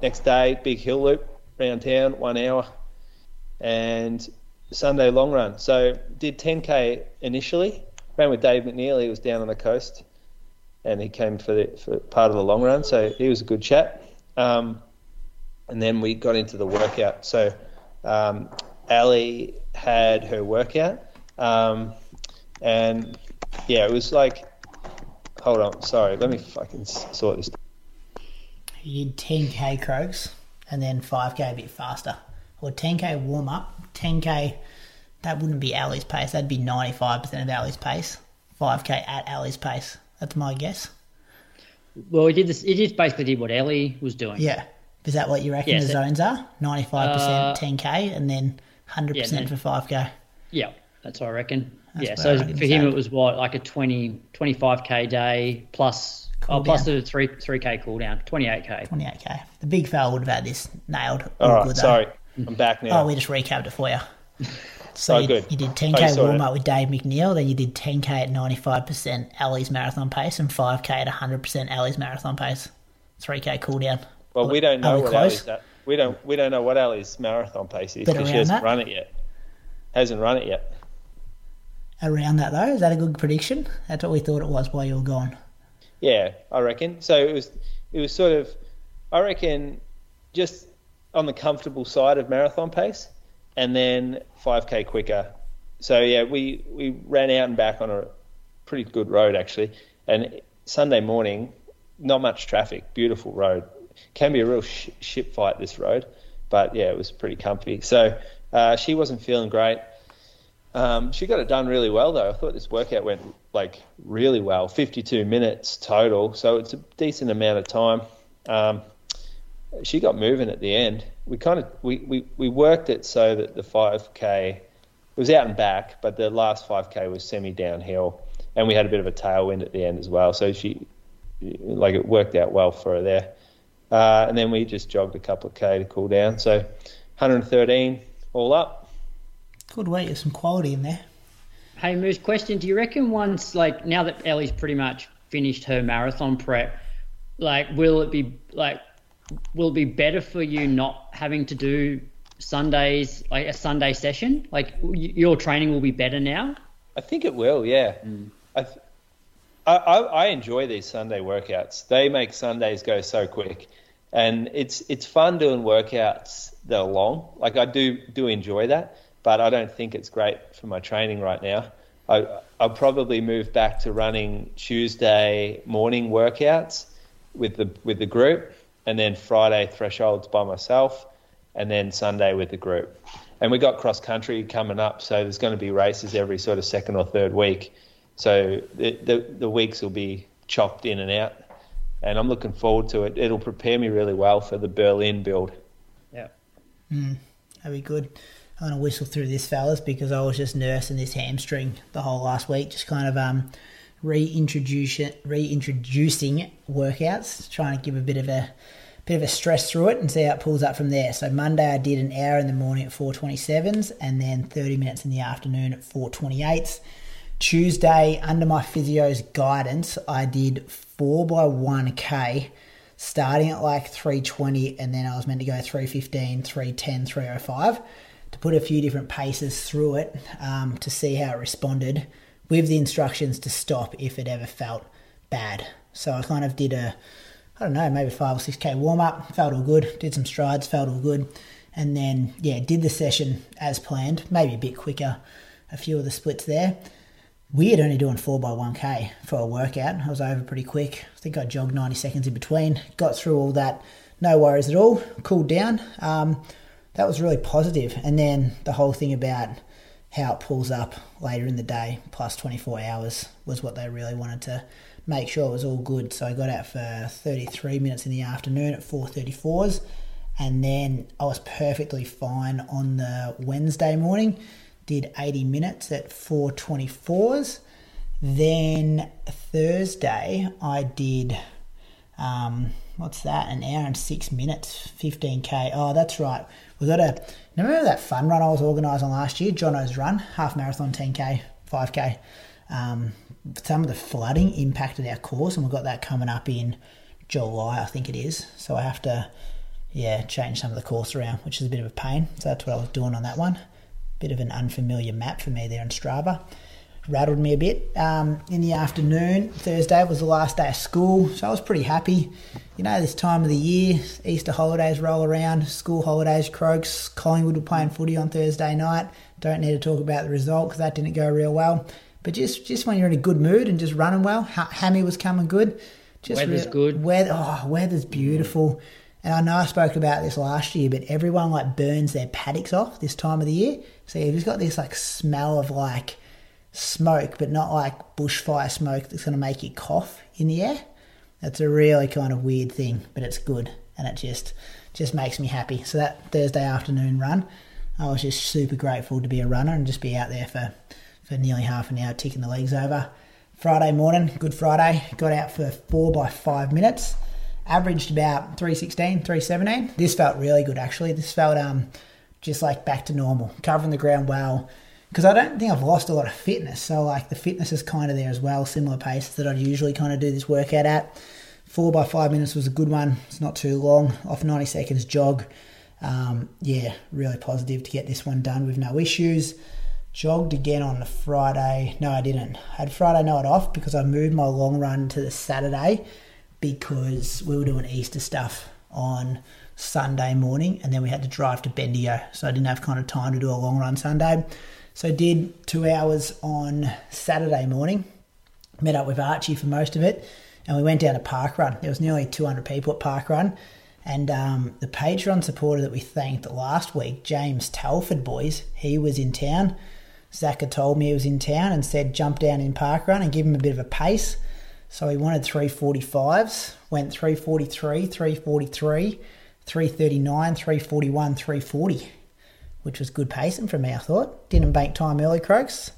next day, big hill loop, round town, one hour, and Sunday long run. So did ten K initially, ran with Dave McNeil, he was down on the coast, and he came for, the, for part of the long run, so he was a good chat. Um, And then we got into the workout. So um, Ali had her workout. Um, and, yeah, it was like – hold on. Sorry. Let me fucking sort this. You did ten K Croaks and then five K a bit faster. Or ten K warm-up. ten K, that wouldn't be Ali's pace. That'd be ninety-five percent of Ali's pace. five K at Ali's pace. That's my guess. Well, he did this, he just basically did what Ali was doing. Yeah. Is that what you reckon yeah, the so, zones are? ninety-five percent uh, ten K and then one hundred percent yeah, then, for five K. Yeah, that's what I reckon. That's yeah, so I reckon for him that. It was what, like a twenty, twenty-five K day plus, cool oh, plus the three, 3K cool down, twenty-eight K. twenty-eight K. The big fail would have had this nailed. All, All right, good, sorry, I'm back now. Oh, we just recapped it for you. So oh, you, good. you did ten K oh, warm-up with Dave McNeil, then you did ten K at ninety-five percent Ali's marathon pace and five K at one hundred percent Ali's marathon pace, three K cool down. Well, we don't know what Ali's at. we don't we don't know what Ali's marathon pace is because she hasn't that. run it yet. Hasn't run it yet. Around that though, is that a good prediction? That's what we thought it was while you were gone. Yeah, I reckon. So it was it was sort of, I reckon, just on the comfortable side of marathon pace, and then five K quicker. So yeah, we we ran out and back on a pretty good road actually, and Sunday morning, not much traffic, beautiful road. Can be a real sh- ship fight, this road, but yeah, it was pretty comfy. So uh, she wasn't feeling great. Um, she got it done really well though. I thought this workout went like really well, fifty-two minutes total. So it's a decent amount of time. Um, she got moving at the end. We kind of we, we, we worked it so that the five K was out and back, but the last five K was semi downhill, and we had a bit of a tailwind at the end as well. So she, like, it worked out well for her there. Uh, and then we just jogged a couple of K to cool down. So one hundred thirteen all up. Good weight. There's some quality in there. Hey, Moose, question. Do you reckon once, like, now that Ellie's pretty much finished her marathon prep, like, will it be, like, will it be better for you not having to do Sundays, like a Sunday session? Like, your training will be better now? I think it will, yeah. Mm. I, th- I, I I enjoy these Sunday workouts. They make Sundays go so quick, and it's it's fun doing workouts that are long. Like, I do do enjoy that, but I don't think it's great for my training right now. I I'll probably move back to running Tuesday morning workouts with the with the group, and then Friday thresholds by myself, and then Sunday with the group. And we got cross country coming up, so there's going to be races every sort of second or third week. So the, the the weeks will be chopped in and out, and I'm looking forward to it. It'll prepare me really well for the Berlin build. Yeah. Mm, that'd be good. I'm going to whistle through this, fellas, because I was just nursing this hamstring the whole last week, just kind of um reintroducing reintroducing workouts, trying to give a bit of a bit of a stress through it and see how it pulls up from there. So Monday I did an hour in the morning at four twenty-sevens and then thirty minutes in the afternoon at four twenty-eights. Tuesday, under my physio's guidance, I did four by one K, starting at like three twenty, and then I was meant to go three fifteen, three ten, three oh five, to put a few different paces through it um, to see how it responded, with the instructions to stop if it ever felt bad. So I kind of did a, I don't know, maybe five or six K warm-up, felt all good, did some strides, felt all good, and then, yeah, did the session as planned, maybe a bit quicker, a few of the splits there. Weird only doing four by one K for a workout. I was over pretty quick. I think I jogged ninety seconds in between. Got through all that. No worries at all. Cooled down. Um, that was really positive. And then the whole thing about how it pulls up later in the day, plus twenty-four hours, was what they really wanted to make sure it was all good. So I got out for thirty-three minutes in the afternoon at four thirty-fours. And then I was perfectly fine on the Wednesday morning. Did eighty minutes at four twenty-fours. Then Thursday I did, um, what's that? An hour and six minutes, fifteen K. Oh, that's right. We got a, remember that fun run I was organising last year? Jono's run, half marathon, ten K, five K. Um, some of the flooding impacted our course, and we've got that coming up in July, I think it is. So I have to, yeah, change some of the course around, which is a bit of a pain. So that's what I was doing on that one. Bit of an unfamiliar map for me there in Strava. Rattled me a bit. Um, in the afternoon, Thursday was the last day of school, so I was pretty happy. You know, this time of the year, Easter holidays roll around, school holidays, croaks, Collingwood were playing footy on Thursday night. Don't need to talk about the result because that didn't go real well. But just, just when you're in a good mood and just running well, ha- Hammy was coming good. Just weather's real, good. Weather, oh, weather's beautiful. And I know I spoke about this last year, but everyone like burns their paddocks off this time of the year. So you've just got this like smell of like smoke, but not like bushfire smoke that's going to make you cough in the air. That's a really kind of weird thing, but it's good. And it just, just makes me happy. So that Thursday afternoon run, I was just super grateful to be a runner and just be out there for, for nearly half an hour ticking the legs over. Friday morning, Good Friday, got out for four by five minutes. Averaged about three sixteen, three seventeen. This felt really good, actually. This felt um, just like back to normal, covering the ground well, because I don't think I've lost a lot of fitness. So, like, the fitness is kind of there as well, similar pace that I'd usually kind of do this workout at. Four by five minutes was a good one. It's not too long. Off ninety seconds jog. Um, yeah, really positive to get this one done with no issues. Jogged again on the Friday. No, I didn't. I had Friday night off because I moved my long run to the Saturday, because we were doing Easter stuff on Sunday morning and then we had to drive to Bendigo. So I didn't have kind of time to do a long run Sunday. So I did two hours on Saturday morning, met up with Archie for most of it, and we went down to Park Run. There was nearly two hundred people at Park Run. And um, the Patreon supporter that we thanked last week, James Telford, boys, he was in town. Zach had told me he was in town and said jump down in Park Run and give him a bit of a pace. So he wanted three forty-fives, went three forty-three, three forty-three, three thirty-nine, three forty-one, three forty, which was good pacing for me, I thought. Didn't bank time early, Croaks.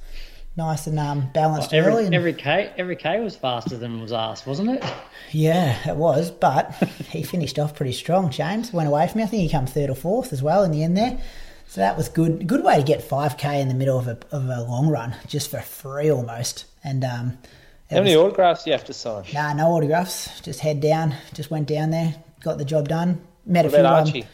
Nice and um, balanced well, every, early. And every K every K was faster than was asked, wasn't it? Yeah, it was, but he finished off pretty strong, James. Went away from me. I think he came third or fourth as well in the end there. So that was good. Good way to get five K in the middle of a, of a long run, just for free almost. And um, How many was, autographs do you have to sign? Nah, no autographs. Just head down. Just went down there, got the job done. Met what a about few Archie? Um,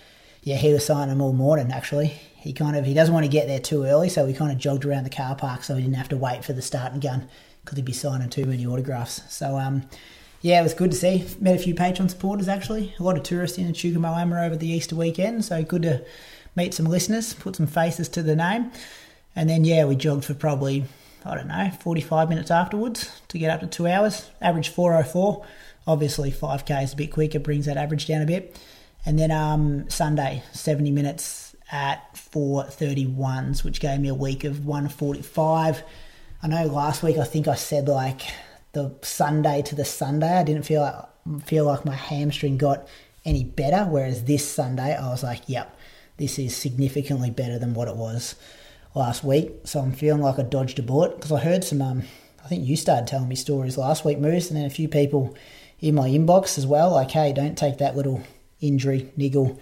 yeah, he was signing them all morning, actually. He kind of he doesn't want to get there too early, so he kind of jogged around the car park so he didn't have to wait for the starting gun because he'd be signing too many autographs. So, um, yeah, it was good to see. Met a few Patreon supporters, actually. A lot of tourists in Chugamoama over the Easter weekend, so good to meet some listeners, put some faces to the name. And then, yeah, we jogged for probably, I don't know, forty-five minutes afterwards to get up to two hours. Average four oh four. Obviously, five K is a bit quicker, brings that average down a bit. And then um, Sunday, seventy minutes at four thirty-ones, which gave me a week of one forty-five. I know last week I think I said like the Sunday to the Sunday. I didn't feel like, feel like my hamstring got any better, whereas this Sunday I was like, yep, this is significantly better than what it was last week. So I'm feeling like I dodged a bullet because I heard some, um, I think you started telling me stories last week, Moose, and then a few people in my inbox as well, like, hey, don't take that little injury niggle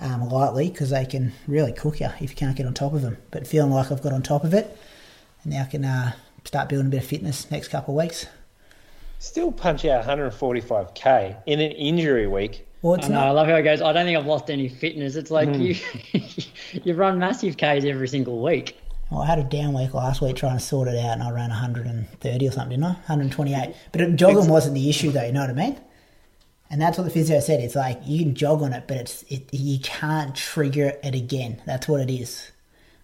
um, lightly because they can really cook you if you can't get on top of them. But feeling like I've got on top of it, and now I can uh, start building a bit of fitness next couple of weeks. Still punch out one forty-five K in an injury week. Well, it's I know, not... I love how it goes, I don't think I've lost any fitness. It's like mm. you you run massive Ks every single week. Well, I had a down week last week trying to sort it out, and I ran one thirty or something, didn't I? one twenty-eight. But jogging it's... wasn't the issue though, you know what I mean? And that's what the physio said. It's like you can jog on it, but it's it, you can't trigger it again. That's what it is.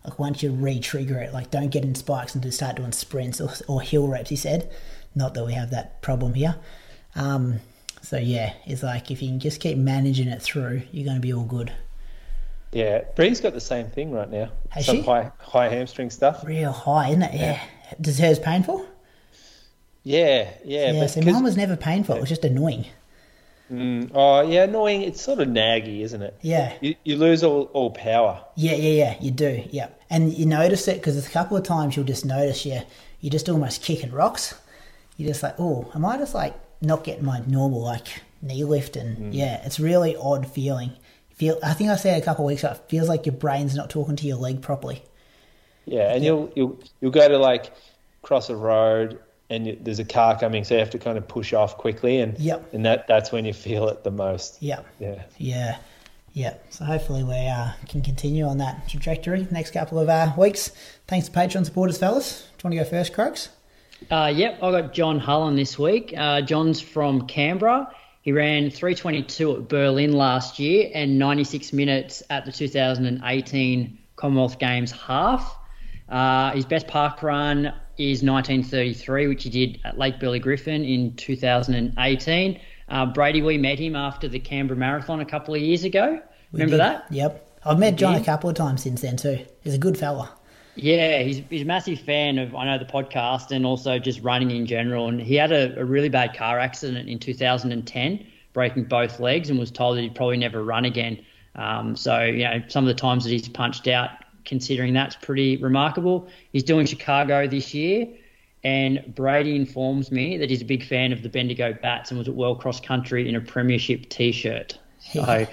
Like once you re-trigger it, like don't get in spikes and just start doing sprints or, or hill reps, he said. Not that we have that problem here. Um, so, yeah, it's like if you can just keep managing it through, you're going to be all good. Yeah, Bree's got the same thing right now. Has Some she? high high hamstring stuff. Real high, isn't it? Yeah. yeah. Does hers painful? Yeah, yeah. Yeah, so mine was never painful. Yeah. It was just annoying. Mm, oh, yeah, annoying. It's sort of naggy, isn't it? Yeah. You, you lose all, all power. Yeah, yeah, yeah, you do, yeah. And you notice it because there's a couple of times you'll just notice yeah, you're just almost kicking rocks. You're just like, oh, am I just like not getting my normal like knee lift? And mm. yeah, it's really odd feeling. Feel. I think I said a couple of weeks ago, it feels like your brain's not talking to your leg properly. Yeah, and yeah. You'll, you'll, you'll go to like cross a road and there's a car coming, so you have to kind of push off quickly, and yep. and that, that's when you feel it the most. Yep. Yeah. Yeah. Yeah. So hopefully we uh, can continue on that trajectory next couple of uh, weeks. Thanks to Patreon supporters, fellas. Do you want to go first, Croaks? Uh, yep, I got John Hull on this week. Uh, John's from Canberra. He ran three twenty-two at Berlin last year and ninety-six minutes at the two thousand eighteen Commonwealth Games half. Uh, his best park run is nineteen thirty-three, which he did at Lake Burley Griffin in two thousand eighteen. Uh, Brady, we met him after the Canberra Marathon a couple of years ago. We Remember did. that? Yep. I've met we John did. a couple of times since then too. He's a good fella. Yeah, he's, he's a massive fan of, I know, the podcast and also just running in general. And he had a, a really bad car accident in two thousand ten, breaking both legs, and was told that he'd probably never run again. Um, so, you know, some of the times that he's punched out, considering that's pretty remarkable. He's doing Chicago this year, and Brady informs me that he's a big fan of the Bendigo Bats and was at World Cross Country in a premiership T-shirt. So yeah.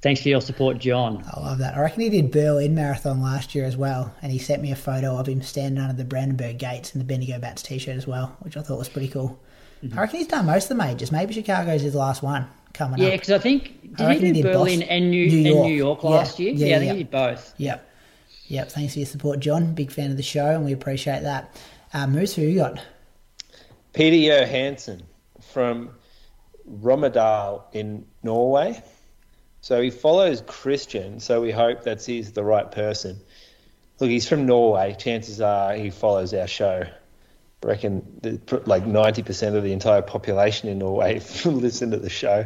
Thanks for your support, John. I love that. I reckon he did Berlin Marathon last year as well, and he sent me a photo of him standing under the Brandenburg Gates in the Bendigo Bats T-shirt as well, which I thought was pretty cool. Mm-hmm. I reckon he's done most of the majors. Maybe Chicago's his last one coming yeah, up. Yeah, because I think, did I he do he did Berlin Boston, and, New, New and New York last yeah. year? Yeah, yeah, yeah, I think yeah. he did both. Yeah. Yep, thanks for your support, John. Big fan of the show, and we appreciate that. Uh, Moose, who you got? Peter Johansen from Romedal in Norway. So he follows Christian, so we hope that he's the right person. Look, he's from Norway. Chances are he follows our show. I reckon the, like ninety percent of the entire population in Norway listen to the show.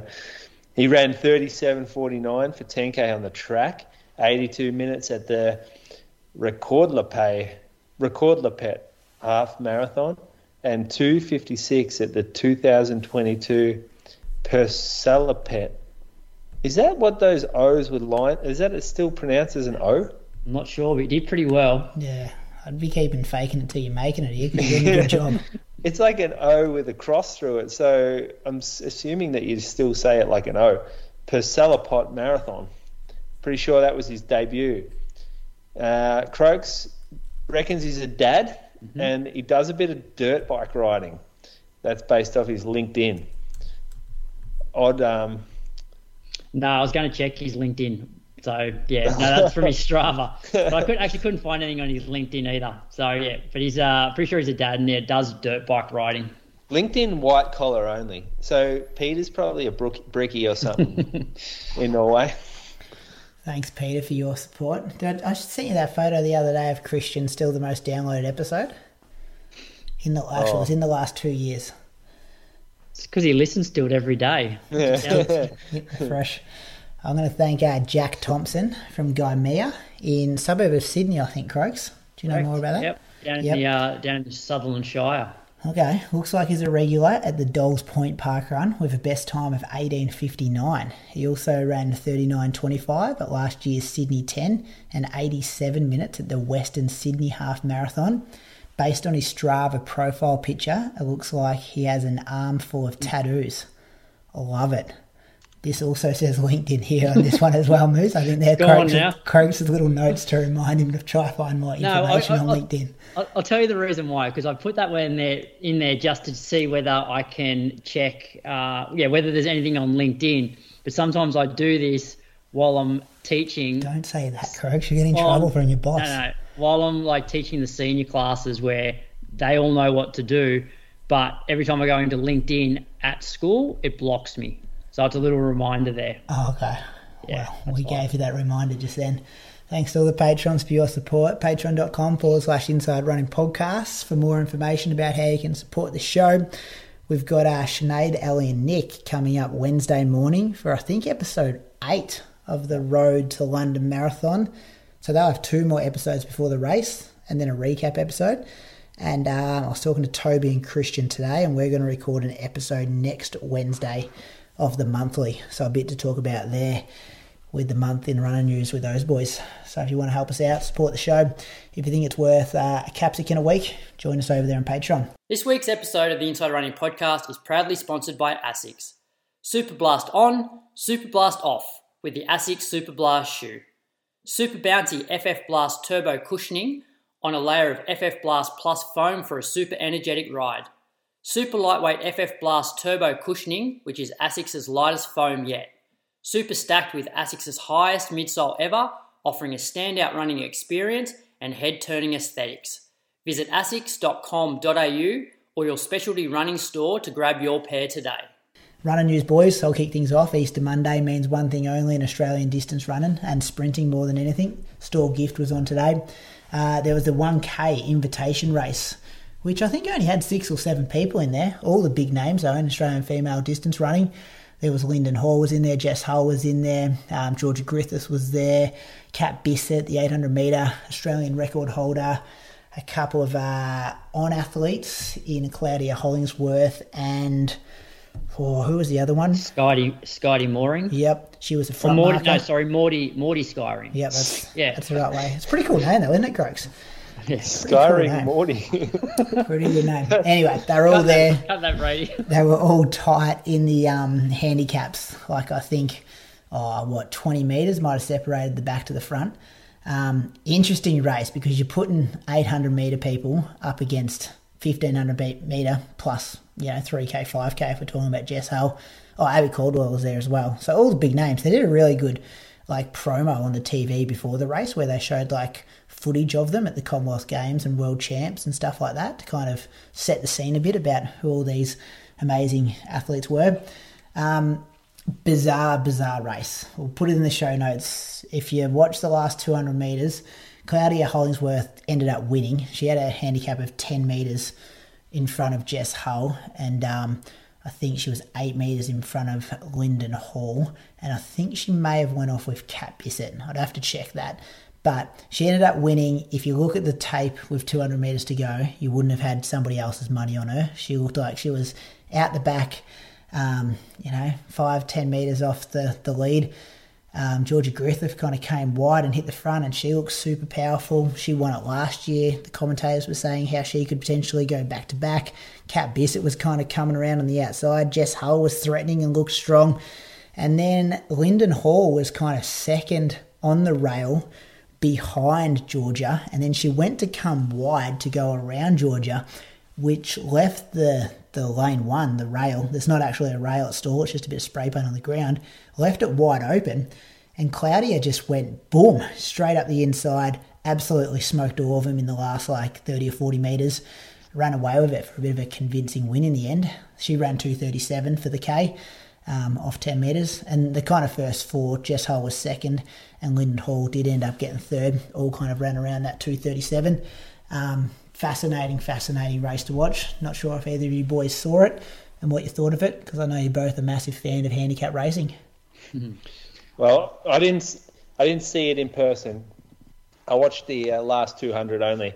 He ran thirty-seven forty-nine for ten K on the track, eighty-two minutes at the Rekordløpet record Lapet half marathon and two fifty-six at the two thousand twenty-two Persalapet. Is that what those O's would line? Is that it still pronounced as an O? I'm not sure, but you did pretty well. Yeah, I'd be keeping faking it till you're making it. You're doing a good job. It's like an O with a cross through it, so I'm assuming that you still say it like an O. Persalapet Marathon. Pretty sure that was his debut. Uh, Croaks reckons he's a dad, mm-hmm. and he does a bit of dirt bike riding. That's based off his LinkedIn. Odd. Um... No, I was going to check his LinkedIn. So, yeah, no, that's from his Strava. But I could, actually couldn't find anything on his LinkedIn either. So, yeah, but he's uh, pretty sure he's a dad and yeah, does dirt bike riding. LinkedIn white collar only. So Peter's probably a brook, brickie or something in Norway. Thanks, Peter, for your support. Did I, I sent you that photo the other day of Christian, still the most downloaded episode. In the actual, oh. It's in the last two years. It's because he listens to it every day. Yeah. Fresh. I'm going to thank uh, Jack Thompson from Guymea in suburb of Sydney, I think, Croaks. Do you know Correct. more about that? Yep, down in, yep. The, uh, down in the Sutherland Shire. Okay, looks like he's a regular at the Dolls Point Park Run with a best time of eighteen fifty-nine. He also ran thirty-nine twenty-five at last year's Sydney ten and eighty-seven minutes at the Western Sydney Half Marathon. Based on his Strava profile picture, it looks like he has an armful of tattoos. I love it. This also says LinkedIn here on this one as well, Moose. I think they're Croaks', Croaks little notes to remind him to try to find more information no, I, I, on LinkedIn. I'll, I'll tell you the reason why, because I put that in there, in there just to see whether I can check, uh, yeah, whether there's anything on LinkedIn. But sometimes I do this while I'm teaching. Don't say that, Croaks. You're getting in trouble from your boss. No, no. While I'm like teaching the senior classes where they all know what to do, but every time I go into LinkedIn at school, it blocks me. So it's a little reminder there. Oh, okay. Yeah, well, we gave you that reminder just then. Thanks to all the patrons for your support. Patreon.com forward slash Inside Running Podcasts for more information about how you can support the show. We've got uh, Sinead, Ellie and Nick coming up Wednesday morning for, I think, episode eight of the Road to London Marathon. So they'll have two more episodes before the race and then a recap episode. And uh, I was talking to Toby and Christian today, and we're going to record an episode next Wednesday of the monthly, so a bit to talk about there with the month in running news with those boys. So if you want to help us out, support the show. If you think it's worth uh, a capsican a week, join us over there on Patreon. This week's episode of the Inside Running Podcast is proudly sponsored by ASICS. Superblast on, Superblast off with the ASICS Superblast shoe. Super bouncy F F BLAST TURBO cushioning on a layer of F F BLAST Plus foam for a super energetic ride. Super lightweight F F BLAST TURBO cushioning, which is ASICS's lightest foam yet. Super stacked with ASICS's highest midsole ever, offering a standout running experience and head-turning aesthetics. Visit asics dot com dot a u or your specialty running store to grab your pair today. Running news, boys, so I'll kick things off. Easter Monday means one thing only in Australian distance running and sprinting more than anything. Store Gift was on today. Uh, there was the one K invitation race, which I think only had six or seven people in there. All the big names are in Australian female distance running. There was Linden Hall was in there, Jess Hull was in there, um, Georgia Griffiths was there, Kat Bissett, the eight hundred metre Australian record holder, a couple of uh, on-athletes in Claudia Hollingsworth and... Oh, who was the other one? Skydy, Skydy Mooring. Yep, she was a front oh, Morty, marker. No, sorry, Morty, Morty Skyring. Yep, that's, yeah. that's the right way. It's a pretty cool name though, isn't it, Croaks? Yeah, Skyring cool Morty. Pretty good name. Anyway, they were all cut there. That, cut that, Brady. They were all tight in the um, handicaps. Like I think, oh, what, twenty metres might have separated the back to the front. Um, interesting race because you're putting eight hundred metre people up against fifteen hundred metre plus, you know, three K, five K if we're talking about Jess Hull. Oh, Abby Caldwell was there as well. So all the big names. They did a really good, like, promo on the T V before the race where they showed, like, footage of them at the Commonwealth Games and World Champs and stuff like that to kind of set the scene a bit about who all these amazing athletes were. Um, bizarre, bizarre race. We'll put it in the show notes. If you watch the last two hundred metres, Claudia Hollingsworth ended up winning. She had a handicap of ten metres in front of Jess Hull, and um, I think she was eight metres in front of Linden Hall, and I think she may have went off with Kat Bissett. I'd have to check that. But she ended up winning. If you look at the tape with two hundred metres to go, you wouldn't have had somebody else's money on her. She looked like she was out the back, um, you know, five, ten metres off the, the lead. Um, Georgia Griffiths kind of came wide and hit the front, and she looks super powerful. She won it last year. The commentators were saying how she could potentially go back-to-back. Kat Bissett was kind of coming around on the outside. Jess Hull was threatening and looked strong. And then Linden Hall was kind of second on the rail behind Georgia, and then she went to come wide to go around Georgia, which left the the lane one, the rail. There's not actually a rail at stall, it's just a bit of spray paint on the ground. Left it wide open, and Claudia just went, boom, straight up the inside, absolutely smoked all of them in the last like thirty or forty metres, ran away with it for a bit of a convincing win in the end. She ran two thirty-seven for the K, um, off ten metres, and the kind of first four, Jess Hull was second, and Linden Hall did end up getting third, all kind of ran around that two thirty-seven. Um, Fascinating, fascinating race to watch. Not sure if either of you boys saw it and what you thought of it, because I know you're both a massive fan of handicap racing. Mm-hmm. Well, I didn't, I didn't see it in person. I watched the uh, last two hundred only,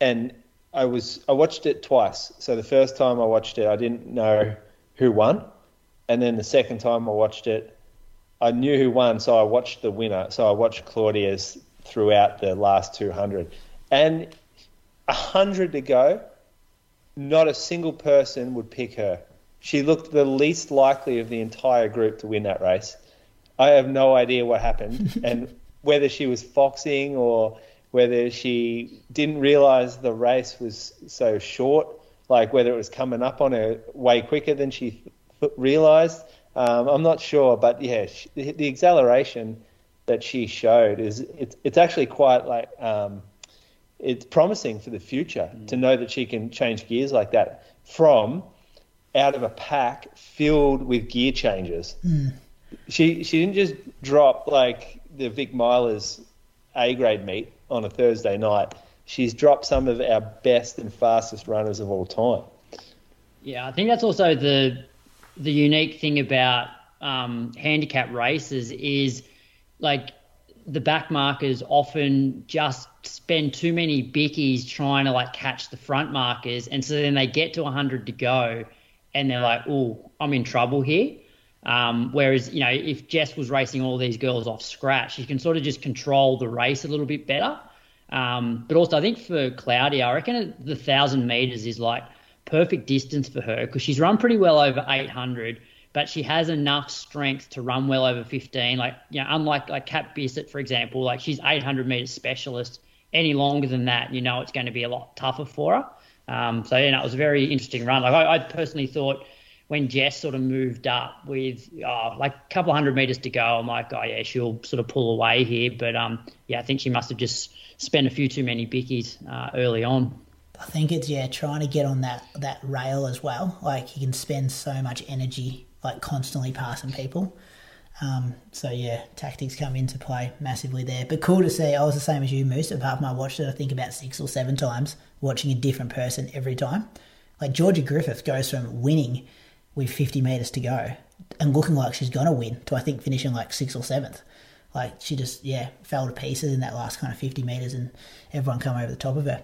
and I was I watched it twice. So the first time I watched it, I didn't know who won, and then the second time I watched it, I knew who won, so I watched the winner. So I watched Claudia's throughout the last two hundred, and A hundred to go, not a single person would pick her. She looked the least likely of the entire group to win that race. I have no idea what happened and whether she was foxing or whether she didn't realise the race was so short, like whether it was coming up on her way quicker than she th- realised. Um, I'm not sure, but yeah, she, the acceleration that she showed is it's, it's actually quite like... Um, It's promising for the future mm. to know that she can change gears like that from out of a pack filled with gear changes. Mm. She she didn't just drop like the Vic Milers A-grade meet on a Thursday night. She's dropped some of our best and fastest runners of all time. Yeah, I think that's also the the unique thing about um, handicap races is like the backmarkers often just spend too many bickies trying to like catch the front markers, and so then they get to one hundred to go and they're like, oh, I'm in trouble here. Um, whereas, you know, if Jess was racing all these girls off scratch, she can sort of just control the race a little bit better. Um, but also I think for Claudia, I reckon the one thousand metres is like perfect distance for her because she's run pretty well over eight hundred, but she has enough strength to run well over fifteen. Like, you know, unlike like Kat Bissett, for example, like she's eight hundred metres specialist. Any longer than that, you know, it's going to be a lot tougher for her. Um, so, you know, it was a very interesting run. Like I, I personally thought when Jess sort of moved up with oh, like a couple hundred metres to go, I'm like, oh, yeah, she'll sort of pull away here. But, um, yeah, I think she must have just spent a few too many bickies uh, early on. I think it's, yeah, trying to get on that, that rail as well. Like you can spend so much energy, like constantly passing people. Um, so yeah, tactics come into play massively there, but cool to see. I was the same as you, Moose. Apart from I watched it, I think about six or seven times, watching a different person every time. Like Georgia Griffiths goes from winning with fifty metres to go and looking like she's going to win to I think finishing like sixth or seventh. Like she just, yeah, fell to pieces in that last kind of fifty metres and everyone come over the top of her.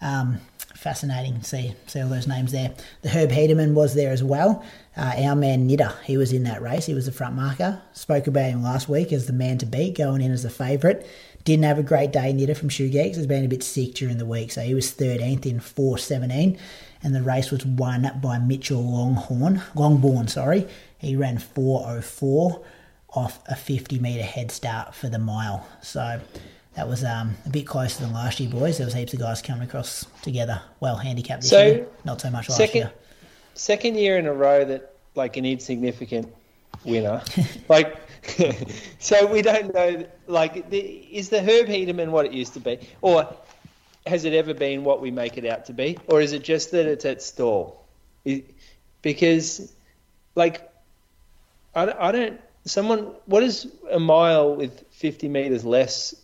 Um, fascinating to see, see all those names there. The Herb Heedeman was there as well. Uh, our man Knitter, he was in that race. He was the front marker. Spoke about him last week as the man to beat, going in as the favourite. Didn't have a great day, Knitter from Shoe Geeks. Has been a bit sick during the week, so he was thirteenth in four seventeen, and the race was won by Mitchell Longhorn, Longbourn, sorry. He ran four oh four off a fifty metre head start for the mile. So... that was um, a bit closer than last year, boys. There was heaps of guys coming across together. Well, handicapped this so, year, not so much last second, year. Second year in a row that, like, an insignificant winner. like, so we don't know, like, the, is the Herb Heedeman what it used to be? Or has it ever been what we make it out to be? Or is it just that it's at stall? It, because, like, I, I don't, someone, what is a mile with fifty metres less?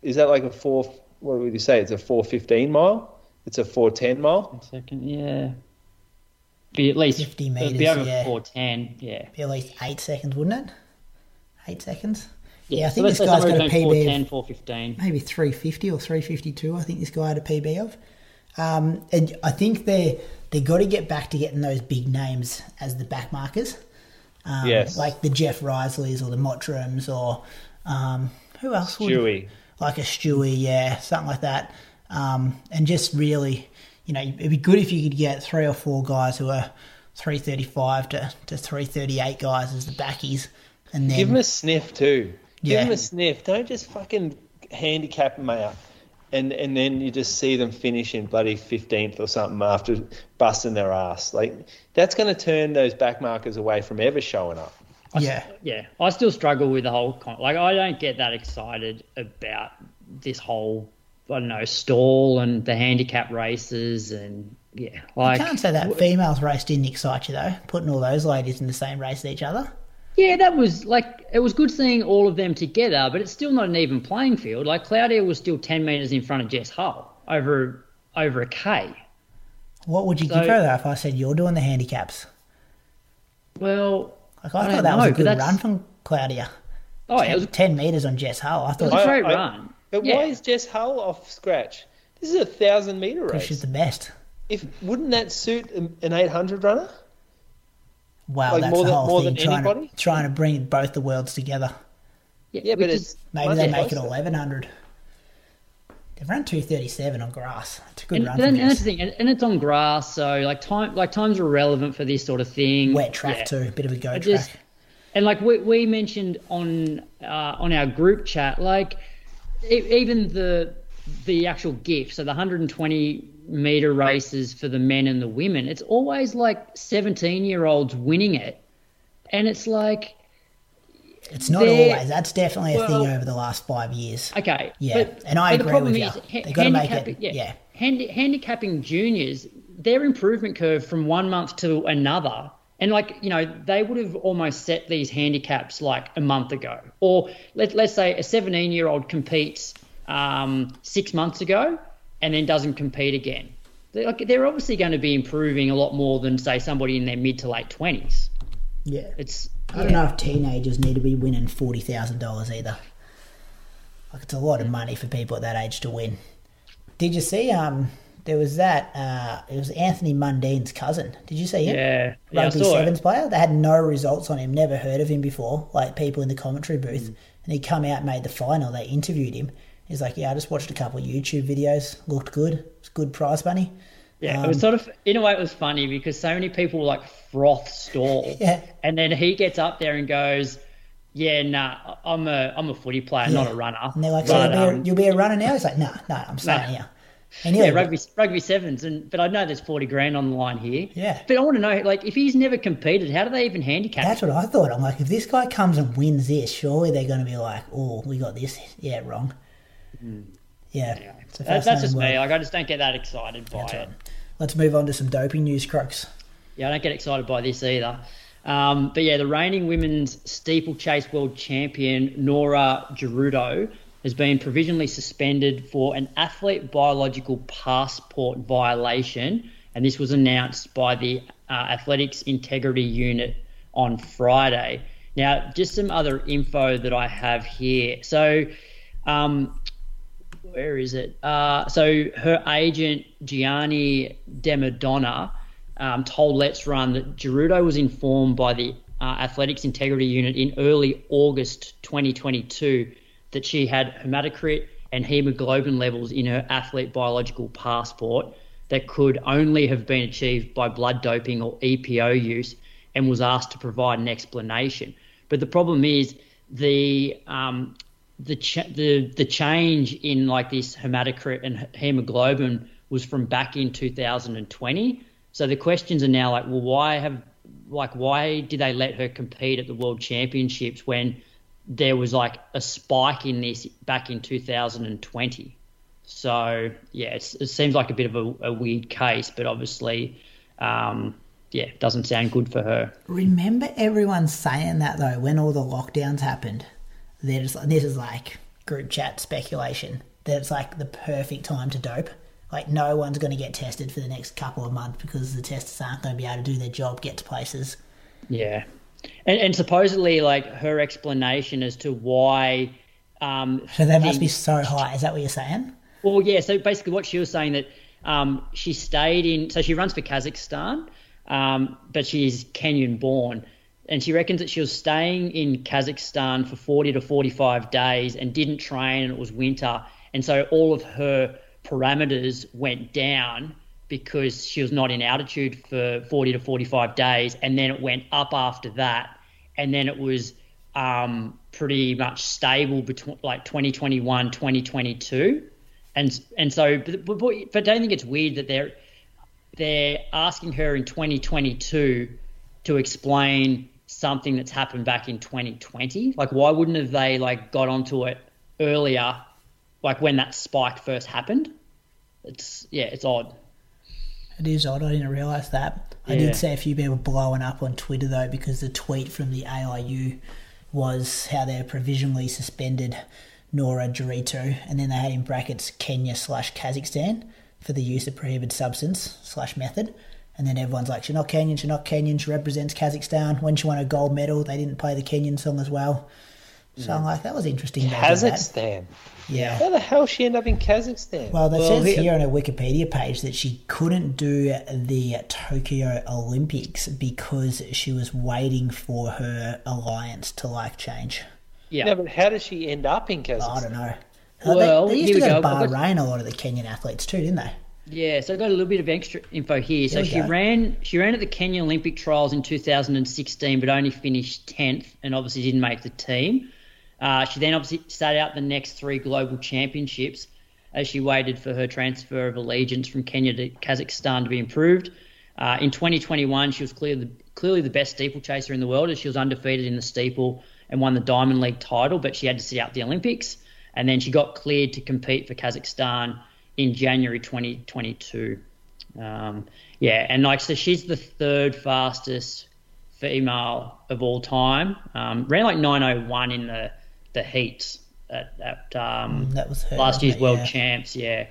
Is that like a four? What would you say? It's a four fifteen mile. It's a four ten mile. Second, yeah. Be at least fifty meters. Be over yeah. four ten, yeah. Be at least eight seconds, wouldn't it? Eight seconds. Yeah, I think so this guy's got a P B of four ten, four fifteen. Maybe three fifty or three fifty-two, I think this guy had a P B of. Um, and I think they're, they've got to get back to getting those big names as the back markers. Um, yes. Like the Jeff Risleys or the Mottrums or um, who else? Stewie. Would, like a Stewie, yeah, something like that. Um, and just really, you know, it'd be good if you could get three or four guys who are three thirty-five to, to three thirty-eight guys as the backies. And then, give them a sniff too. Yeah. Give them a sniff. Don't just fucking handicap them out. And and then you just see them finish in bloody fifteenth or something after busting their ass. Like, that's going to turn those backmarkers away from ever showing up. I yeah. St- yeah. I still struggle with the whole con- – like, I don't get that excited about this whole, I don't know, stall and the handicap races and, yeah. Like, you can't say that females race didn't excite you, though, putting all those ladies in the same race as each other. Yeah, that was like, it was good seeing all of them together, but it's still not an even playing field. Like, Claudia was still ten metres in front of Jess Hull over over a K. What would you so, give her though if I said you're doing the handicaps? Well, like, I, I thought that know, was a good run from Claudia. Oh, ten, yeah, it was ten metres on Jess Hull. I thought it was a great I, run. But yeah. Why is Jess Hull off scratch? This is a thousand metre race. She's the best. If wouldn't that suit an eight hundred runner? Wow, like that's the whole than, thing, trying to, trying to bring both the worlds together. Yeah, yeah but it's... Maybe they make it eleven hundred. They've run two thirty-seven on grass. It's a good and, run. Then, and that's the thing, and, and it's on grass, so like time, like times are relevant for this sort of thing. Wet track yeah. too, a bit of a go I track. Just, and like we, we mentioned on uh, on our group chat, like it, even the the actual GIF, so the one hundred twenty... meter races for the men and the women, it's always like seventeen year olds winning it, and it's like it's not always. That's definitely a well, thing over the last five years. Okay, yeah, but, and I agree with you, ha- they've got to make it yeah, yeah. Handi- handicapping juniors, their improvement curve from one month to another, and like, you know, they would have almost set these handicaps like a month ago, or let, let's say a seventeen year old competes um six months ago and then doesn't compete again. They're, like, they're obviously going to be improving a lot more than, say, somebody in their mid to late twenties. Yeah. It's. I don't yeah. know if teenagers need to be winning forty thousand dollars either. Like, it's a lot of money for people at that age to win. Did you see um, there was that, uh, it was Anthony Mundine's cousin. Did you see him? Yeah. yeah Rugby sevens it. player. They had no results on him, never heard of him before, like people in the commentary booth. Mm. And he come out and made the final. They interviewed him. He's like, yeah, I just watched a couple of YouTube videos. Looked good. It's good prize money. Yeah, um, it was sort of, in a way, it was funny because so many people were like froth stall. Yeah. And then he gets up there and goes, yeah, nah, I'm a I'm a footy player, yeah. not a runner. And they're like, so but, you'll, be a, um, you'll be a runner now? He's like, nah, nah, I'm staying nah. here. And yeah, rugby rugby sevens, and but I know there's forty grand on the line here. Yeah, but I want to know, like, if he's never competed, how do they even handicap? That's him? What I thought. I'm like, if this guy comes and wins this, surely they're going to be like, oh, we got this. Yeah, wrong. Mm. Yeah, anyway, that's just world. me. Like, I just don't get that excited by right. it. Let's move on to some doping news, crooks. Yeah, I don't get excited by this either. Um, but yeah, the reigning women's steeplechase world champion Norah Jeruto has been provisionally suspended for an athlete biological passport violation, and this was announced by the uh, Athletics Integrity Unit on Friday. Now, just some other info that I have here. So, um. Where is it? Uh, so her agent, Gianni DeMadonna, um, told Let's Run that Gerudo was informed by the uh, Athletics Integrity Unit in early August twenty twenty-two that she had hematocrit and hemoglobin levels in her athlete biological passport that could only have been achieved by blood doping or E P O use, and was asked to provide an explanation. But the problem is the... Um, The, ch- the the change in like this hematocrit and hemoglobin was from back in two thousand twenty. So the questions are now like, well, why have like why did they let her compete at the World Championships when there was like a spike in this back in two thousand twenty? So yeah, it's, it seems like a bit of a, a weird case, but obviously, um, yeah, it doesn't sound good for her. Remember everyone saying that though when all the lockdowns happened. They're just like, this is like group chat speculation that it's like the perfect time to dope. Like, no one's going to get tested for the next couple of months because the testers aren't going to be able to do their job, get to places. Yeah. And, and supposedly, like, her explanation as to why... Um, so they must be so high. Is that what you're saying? Well, yeah. So basically what she was saying that um, she stayed in... So she runs for Kazakhstan, um, but she's Kenyan-born. And she reckons that she was staying in Kazakhstan for forty to forty-five days and didn't train, and it was winter. And so all of her parameters went down because she was not in altitude for forty to forty-five days. And then it went up after that. And then it was um, pretty much stable between like twenty twenty-one, twenty twenty-two. And and so, but, but, but I don't think it's weird that they're they're asking her in twenty twenty-two to explain something that's happened back in twenty twenty. Like, why wouldn't have they like got onto it earlier, like when that spike first happened? It's, yeah, it's odd. It is odd. I didn't realise that. Yeah. I did see a few people blowing up on Twitter, though, because the tweet from the A I U was how they provisionally suspended Norah Jeruto, and then they had in brackets Kenya slash Kazakhstan for the use of prohibited substance slash method. And then everyone's like, she's not Kenyan, she's not Kenyan, she represents Kazakhstan. When she won a gold medal, they didn't play the Kenyan song as well. So I'm like, that was interesting. Kazakhstan. Yeah. How the hell she ended up in Kazakhstan? Well, that well, says here on her Wikipedia page that she couldn't do the Tokyo Olympics because she was waiting for her alliance to, like, change. Yeah. No, but how did she end up in Kazakhstan? I don't know. Well, they, they used to go, go to Bahrain, got... a lot of the Kenyan athletes too, didn't they? Yeah, so I've got a little bit of extra info here. So she go. ran she ran at the Kenya Olympic trials in two thousand sixteen but only finished tenth and obviously didn't make the team. Uh, she then obviously sat out the next three global championships as she waited for her transfer of allegiance from Kenya to Kazakhstan to be improved. Uh, in twenty twenty-one she was clearly the, clearly the best steeplechaser in the world as she was undefeated in the steeple and won the Diamond League title, but she had to sit out the Olympics. And then she got cleared to compete for Kazakhstan in January twenty twenty-two. Um, yeah, and like so she's the third fastest female of all time. Um, ran like nine oh one in the... the heats at, at um, that was her, last year's it, world yeah. champs, yeah.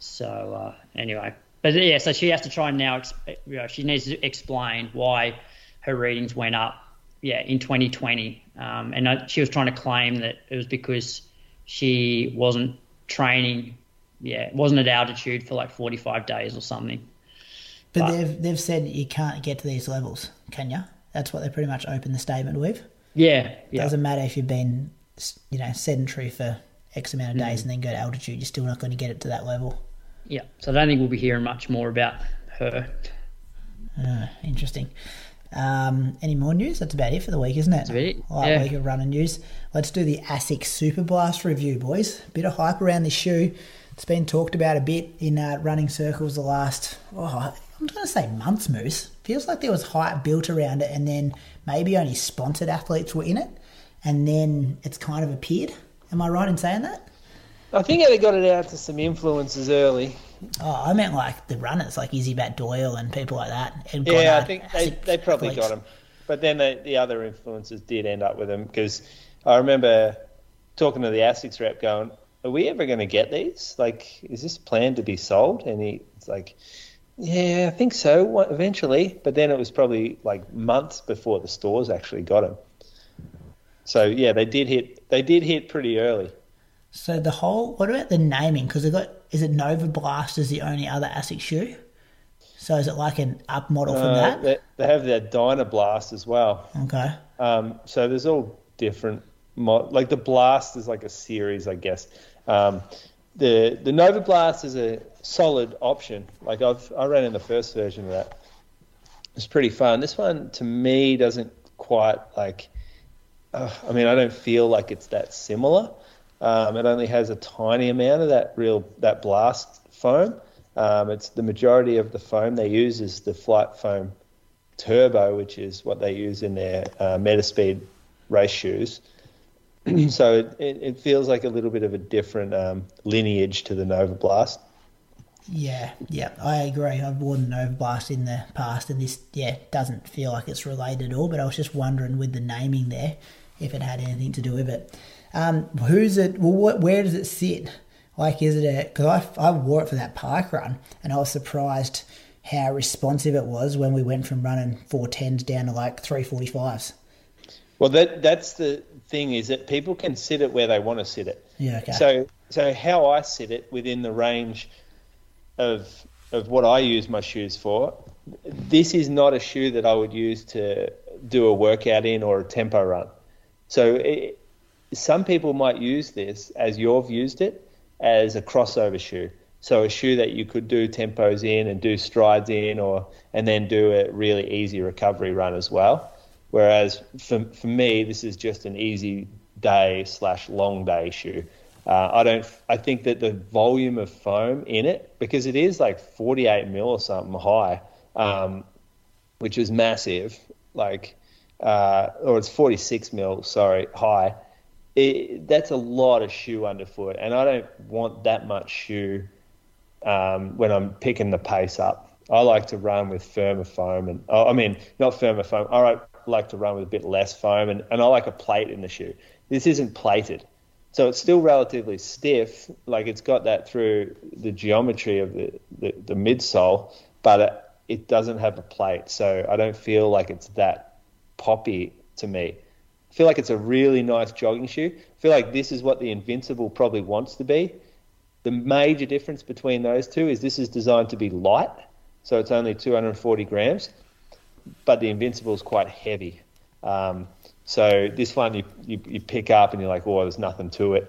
So uh, anyway, but yeah, so she has to try and now, you know, she needs to explain why her readings went up, yeah, in twenty twenty. Um, and I, she was trying to claim that it was because she wasn't training, yeah, wasn't at altitude for like forty-five days or something. But, but they've they've said you can't get to these levels, can you? That's what they pretty much opened the statement with. Yeah, yeah. It doesn't matter if you've been, you know, sedentary for X amount of days mm. and then go to altitude, you're still not going to get it to that level. Yeah, so I don't think we'll be hearing much more about her. Uh, interesting. Um, any more news? That's about it for the week, isn't it? That's about it. Light yeah. week of running news. Let's do the ASICS Superblast review, boys. Bit of hype around this shoe. It's been talked about a bit in uh, running circles the last, oh, I'm going to say months, Moose. Feels like there was hype built around it and then maybe only sponsored athletes were in it. And then it's kind of appeared. Am I right in saying that? I think they got it out to some influencers early. Oh, I meant like the runners, like Izzy Bat Doyle and people like that. And yeah, I think they, they probably athletes. got them. But then they, the other influencers did end up with them because I remember talking to the ASICS rep going, are we ever going to get these? Like, is this planned to be sold? And he's like, yeah, I think so, eventually. But then it was probably like months before the stores actually got them. So yeah, they did hit. They did hit pretty early. So the whole. What about the naming? Because they got. Is it Nova Blast? Is the only other ASICS shoe? So is it like an up model uh, from that? They, they have their Dyna Blast as well. Okay. Um. So there's all different. Mod, like the Blast is like a series, I guess. Um. The the Nova Blast is a solid option. Like I've I ran in the first version of that. It's pretty fun. This one to me doesn't quite like. I mean, I don't feel like it's that similar. Um, it only has a tiny amount of that real that blast foam. Um, it's the majority of the foam they use is the Flight Foam Turbo, which is what they use in their uh, Metaspeed race shoes. So it, it, it feels like a little bit of a different um, lineage to the Nova Blast. Yeah, yeah, I agree. I've worn the Nova Blast in the past, and this, yeah, doesn't feel like it's related at all. But I was just wondering with the naming there, if it had anything to do with it. Um, who's it? Well, what, where does it sit? Like, is it a? Because I, I wore it for that park run, and I was surprised how responsive it was when we went from running four tens down to like three forty-fives. Well, that that's the thing, is that people can sit it where they want to sit it. Yeah. Okay. So so how I sit it within the range of of what I use my shoes for. This is not a shoe that I would use to do a workout in or a tempo run. So it, some people might use this, as you've used it, as a crossover shoe. So a shoe that you could do tempos in and do strides in, or and then do a really easy recovery run as well. Whereas for for me, this is just an easy day slash long day shoe. Uh, I don't. I think that the volume of foam in it, because it is like forty-eight mil or something high, um, which is massive. Like, uh, or it's forty-six mil. Sorry, high. It, that's a lot of shoe underfoot, and I don't want that much shoe um, when I'm picking the pace up. I like to run with firmer foam, and oh, I mean not firmer foam. I like, like to run with a bit less foam, and, and I like a plate in the shoe. This isn't plated. So it's still relatively stiff, like it's got that through the geometry of the, the, the midsole, but it, it doesn't have a plate. So I don't feel like it's that poppy to me. I feel like it's a really nice jogging shoe. I feel like this is what the Invincible probably wants to be. The major difference between those two is this is designed to be light, so it's only two hundred forty grams, but the Invincible is quite heavy. Um, So this one you, you you pick up and you're like, oh, there's nothing to it,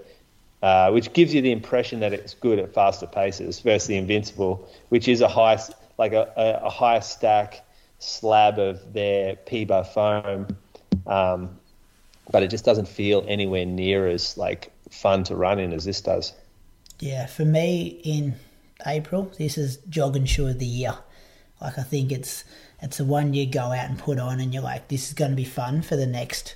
uh, which gives you the impression that it's good at faster paces versus the Invincible, which is a high like a, a, a high stack slab of their P B A foam, um, but it just doesn't feel anywhere near as like fun to run in as this does. Yeah, for me in April, this is jogging shoe of the year. Like I think it's. It's the one you go out and put on and you're like, this is going to be fun for the next,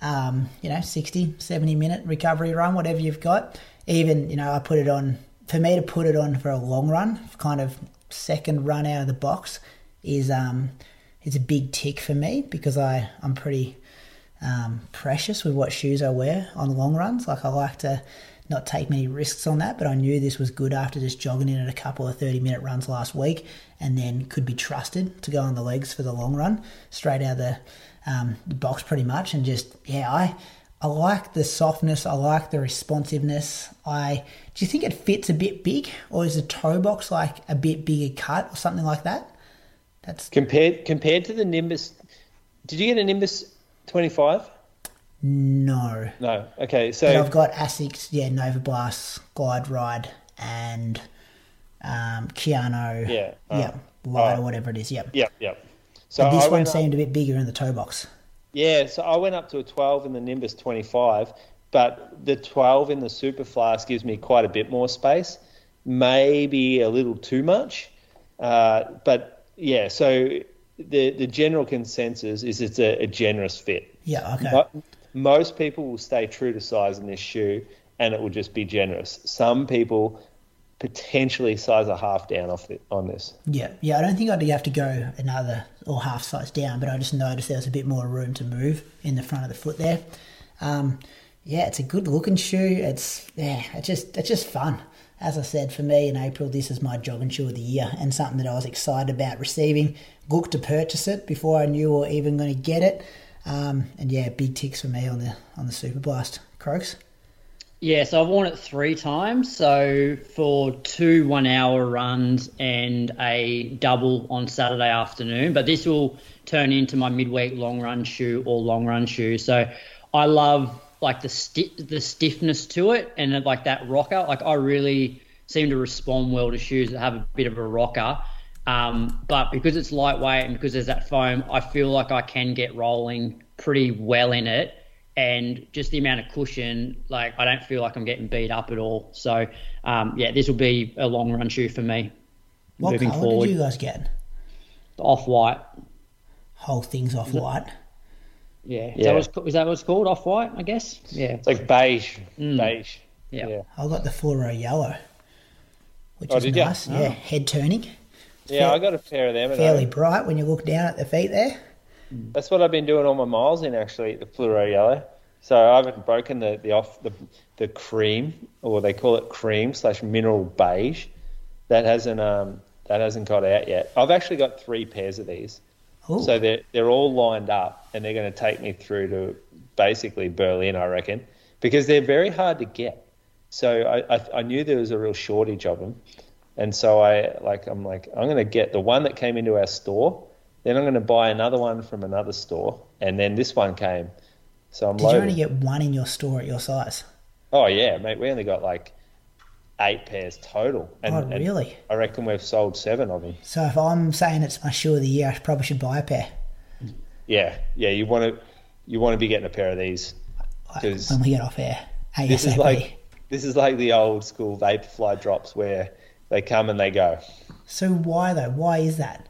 um, you know, sixty, seventy minute recovery run, whatever you've got. Even, you know, I put it on, for me to put it on for a long run, kind of second run out of the box is um, it's a big tick for me because I, I'm pretty um, precious with what shoes I wear on long runs. Like I like to not take many risks on that, but I knew this was good after just jogging in at a couple of thirty minute runs last week and then could be trusted to go on the legs for the long run, straight out of the, um, the box pretty much. And just, yeah, I I like the softness. I like the responsiveness. I do you think it fits a bit big, or is the toe box like a bit bigger cut or something like that? That's Compared compared to the Nimbus, did you get a Nimbus twenty-five? No. No. Okay. So but I've got ASICS, yeah, Nova Blast, Glide Ride, and um, Keanu. Yeah. Uh, yeah. Light uh, or whatever it is. Yep. Yep. Yep. So but this I one seemed up, a bit bigger in the toe box. Yeah. So I went up to a twelve in the Nimbus twenty-five, but the twelve in the Superflask gives me quite a bit more space, maybe a little too much. Uh, but yeah. So the the general consensus is it's a, a generous fit. Yeah. Okay. But, most people will stay true to size in this shoe and it will just be generous. Some people potentially size a half down off the, on this. Yeah, yeah. I don't think I'd have to go another or half size down, but I just noticed there was a bit more room to move in the front of the foot there. Um, yeah, it's a good looking shoe. It's yeah, it's just it's just fun. As I said, for me in April, this is my jogging shoe of the year and something that I was excited about receiving. Looked to purchase it before I knew or even going to get it. Um, and yeah, big ticks for me on the on the Superblast. Croaks? Yeah, so I've worn it three times. So for two one-hour runs and a double on Saturday afternoon. But this will turn into my midweek long-run shoe or long-run shoe. So I love like the sti- the stiffness to it and like that rocker. Like I really seem to respond well to shoes that have a bit of a rocker. Um, but because it's lightweight and because there's that foam, I feel like I can get rolling pretty well in it. And just the amount of cushion, like I don't feel like I'm getting beat up at all. So, um, yeah, this will be a long run shoe for me. What colour did you guys get? The off-white. Whole thing's off-white. Yeah. Is, yeah. That what, is that what it's called? Off-white, I guess? Yeah. It's like beige. Mm. Beige. Yeah. yeah. I got the fluoro yellow, which oh, is did nice. You? Yeah, oh. Head turning. Yeah, I got a pair of them. Fairly bright when you look down at the feet there. That's what I've been doing all my miles in, actually, the fluoro yellow. So I haven't broken the, the off the the cream, or they call it cream slash mineral beige. That hasn't um That hasn't got out yet. I've actually got three pairs of these. Ooh. So they're, they're all lined up, and they're going to take me through to basically Berlin, I reckon, because they're very hard to get. So I, I, I knew there was a real shortage of them. And so I like I'm like, I'm going to get the one that came into our store, then I'm going to buy another one from another store, and then this one came. So I'm Did loaded. You only get one in your store at your size? Oh, yeah, mate. We only got like eight pairs total. And, oh, really? And I reckon we've sold seven of them. So if I'm saying it's my shoe of the year, I probably should buy a pair. Yeah, yeah. You want to you want to be getting a pair of these. When we get off air, A S A P. This is like, this is like the old school Vaporfly drops where they come and they go. So why though? Why is that?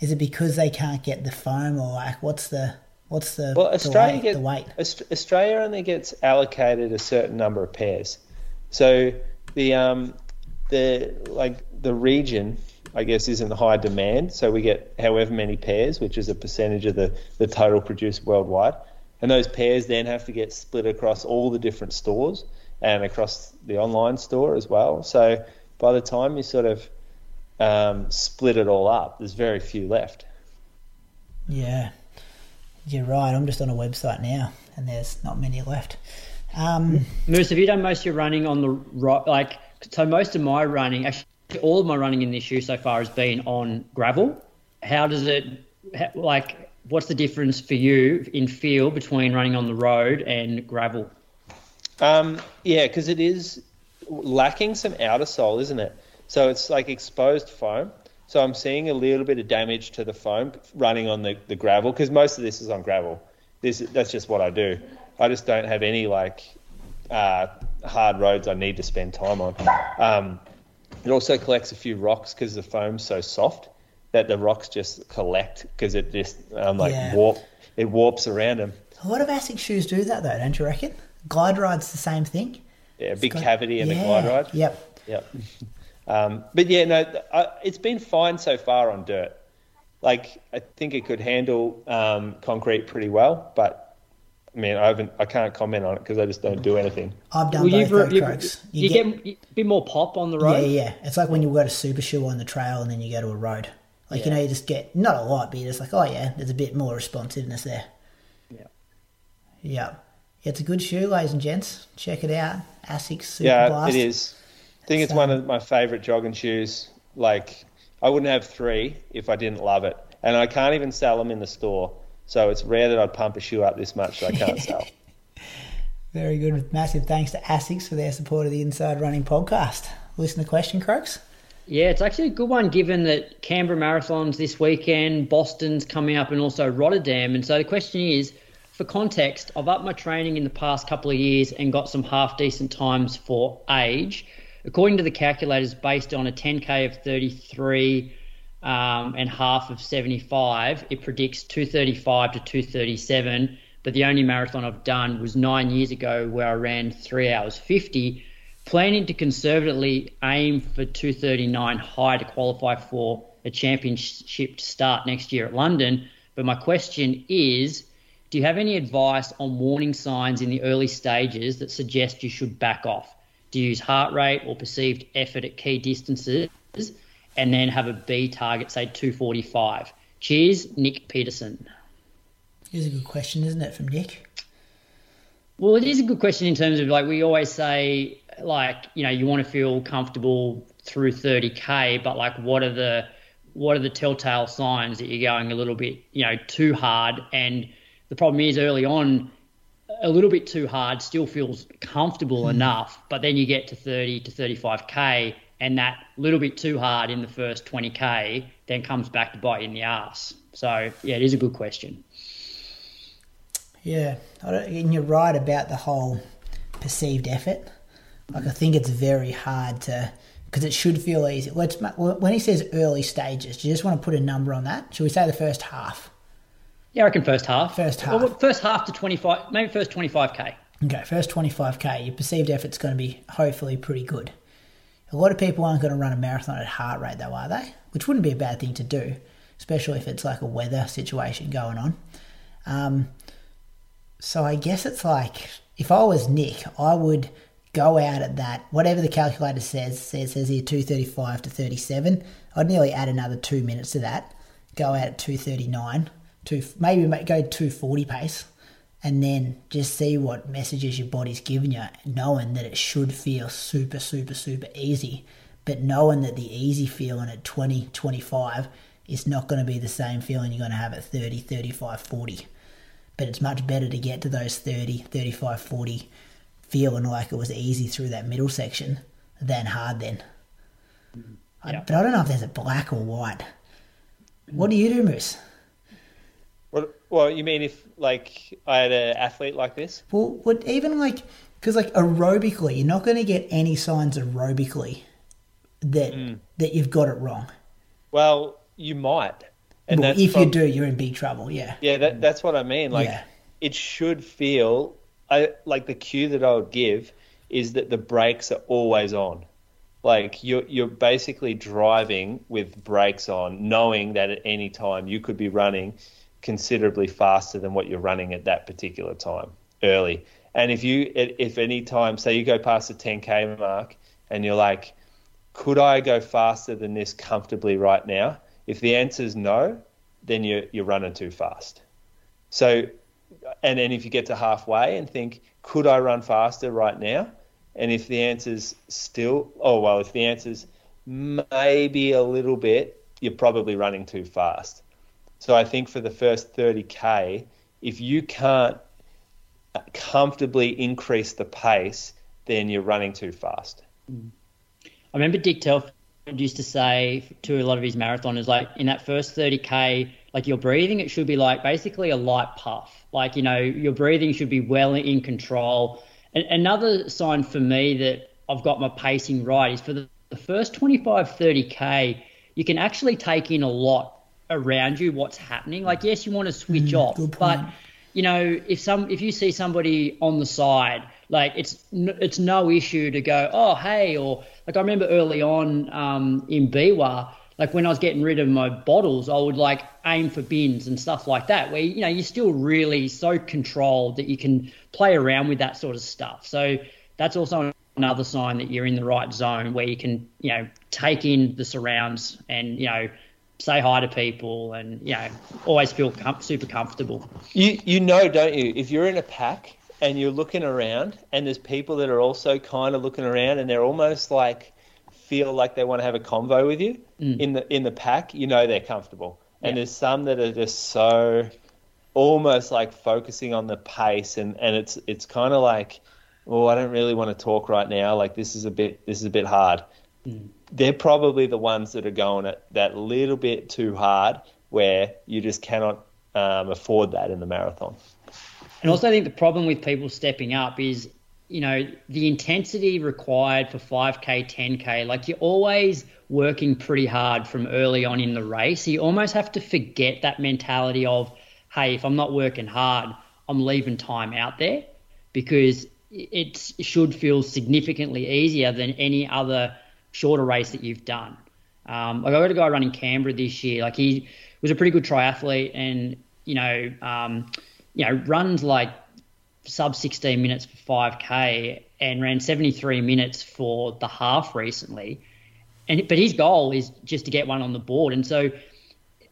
Is it because they can't get the foam, or like what's the what's the, well, Australia the, weight, gets, the weight? Australia only gets allocated a certain number of pairs. So the um the like the region, I guess, is in high demand. So we get however many pairs, which is a percentage of the, the total produced worldwide. And those pairs then have to get split across all the different stores and across the online store as well. So by the time you sort of um, split it all up, there's very few left. Yeah, you're right. I'm just on a website now, and there's not many left. Um, Moose, have you done most of your running on the right? Like, so most of my running, actually all of my running in this shoe so far has been on gravel. How does it, like, what's the difference for you in feel between running on the road and gravel? Um, yeah, because it is lacking some outer sole, isn't it? So it's like exposed foam. So I'm seeing a little bit of damage to the foam running on the, the gravel, because most of this is on gravel. This That's just what I do. I just don't have any like uh, hard roads I need to spend time on. Um, it also collects a few rocks because the foam's so soft that the rocks just collect because it just um, like yeah. warp, it warps around them. A lot of ASICS shoes do that though, don't you reckon? Glide Ride's the same thing. Yeah, a big got, cavity in yeah, the glide ride. Yep. Yep. Um, but, yeah, no, I, it's been fine so far on dirt. Like, I think it could handle um, concrete pretty well, but, I mean, I haven't, I can't comment on it because I just don't do anything. I've done well, both you, road you, you, you get, get a bit more pop on the road. Yeah, yeah. It's like when you go to super shoe on the trail and then you go to a road. Like, yeah. you know, you just get, not a lot, but you're just like, oh, yeah, there's a bit more responsiveness there. Yeah. Yeah. It's a good shoe, ladies and gents. Check it out. ASICS Superblast. Yeah, it is. I think it's um, one of my favourite jogging shoes. Like, I wouldn't have three if I didn't love it. And I can't even sell them in the store. So it's rare that I'd pump a shoe up this much that I can't sell. Very good. Massive thanks to ASICS for their support of the Inside Running podcast. Listen to question, Croaks. Yeah, it's actually a good one given that Canberra Marathon's this weekend, Boston's coming up, and also Rotterdam. And so the question is, for context, I've upped my training in the past couple of years and got some half-decent times for age. According to the calculators, based on a ten K of thirty-three um, and half of seventy-five, it predicts two thirty-five to two thirty-seven, but the only marathon I've done was nine years ago where I ran three hours fifty. Planning to conservatively aim for two thirty-nine high to qualify for a championship to start next year at London, but my question is, do you have any advice on warning signs in the early stages that suggest you should back off? Do you use heart rate or perceived effort at key distances and then have a B target, say two forty-five? Cheers, Nick Peterson. Here's a good question, isn't it, from Nick? Well, it is a good question in terms of, like, we always say, like, you know, you want to feel comfortable through thirty K, but, like, what are the what are the telltale signs that you're going a little bit, you know, too hard? And the problem is early on, a little bit too hard still feels comfortable mm. enough, but then you get to thirty to thirty-five K and that little bit too hard in the first twenty K then comes back to bite you in the ass. So, yeah, it is a good question. Yeah, I don't, and you're right about the whole perceived effort. Like, I think it's very hard to – because it should feel easy. Let's When he says early stages, do you just want to put a number on that? Should we say the first half? Yeah, I reckon first half. First half. Well, first half to twenty-five, maybe first twenty-five K. Okay, first twenty-five K. Your perceived effort's going to be hopefully pretty good. A lot of people aren't going to run a marathon at heart rate though, are they? Which wouldn't be a bad thing to do, especially if it's like a weather situation going on. Um, so I guess it's like, if I was Nick, I would go out at that, whatever the calculator says, says, says here two thirty-five to thirty-seven, I'd nearly add another two minutes to that, go out at two thirty-nine, two, maybe go two forty pace, and then just see what messages your body's giving you, knowing that it should feel super, super, super easy, but knowing that the easy feeling at twenty, twenty-five is not going to be the same feeling you're going to have at thirty, thirty-five, forty. But it's much better to get to those thirty, thirty-five, forty feeling like it was easy through that middle section than hard then. Yeah. I, but I don't know if there's a black or white. What do you do, Moose? Well, well you mean if, like, I had an athlete like this? Well, what, even, like, because, like, aerobically, you're not going to get any signs aerobically that mm. that you've got it wrong. Well, you might. And well, that's if prob- you do, you're in big trouble, yeah. Yeah, that, that's what I mean. Like, yeah. It should feel... I like the cue that I would give is that the brakes are always on. Like you're you're basically driving with brakes on, knowing that at any time you could be running considerably faster than what you're running at that particular time early. And if you if any time, say you go past the ten K mark and you're like, could I go faster than this comfortably right now? If the answer is no, then you're you're running too fast. So. And then if you get to halfway and think, could I run faster right now? And if the answer's still, oh, well, if the answer's maybe a little bit, you're probably running too fast. So I think for the first thirty K, if you can't comfortably increase the pace, then you're running too fast. I remember Dick Telford used to say to a lot of his marathoners, like in that first thirty K, like your breathing, it should be like basically a light puff. Like, you know, your breathing should be well in control. And another sign for me that I've got my pacing right is for the, the first twenty-five, thirty K, you can actually take in a lot around you, what's happening. Like, yes, you want to switch mm, off, but, you know, if some if you see somebody on the side, like it's it's no issue to go, oh, hey, or like I remember early on um, in Biwa, like when I was getting rid of my bottles, I would like aim for bins and stuff like that where, you know, you're still really so controlled that you can play around with that sort of stuff. So that's also another sign that you're in the right zone where you can, you know, take in the surrounds and, you know, say hi to people and, you know, always feel com- super comfortable. You, you know, don't you, if you're in a pack and you're looking around and there's people that are also kind of looking around and they're almost like, feel like they want to have a convo with you mm. in the in the pack, you know they're comfortable. And yeah. There's some that are just so almost like focusing on the pace and, and it's it's kind of like, well, I don't really want to talk right now. Like this is a bit this is a bit hard. Mm. They're probably the ones that are going at that little bit too hard where you just cannot um, afford that in the marathon. And also I think the problem with people stepping up is, you know, the intensity required for five K, ten K, like you're always working pretty hard from early on in the race. You almost have to forget that mentality of, hey, if I'm not working hard, I'm leaving time out there because it should feel significantly easier than any other shorter race that you've done. Um, like I got a guy running Canberra this year. Like he was a pretty good triathlete and, you know, um, you know, runs like sub sixteen minutes for five K and ran seventy-three minutes for the half recently. And but his goal is just to get one on the board. And so,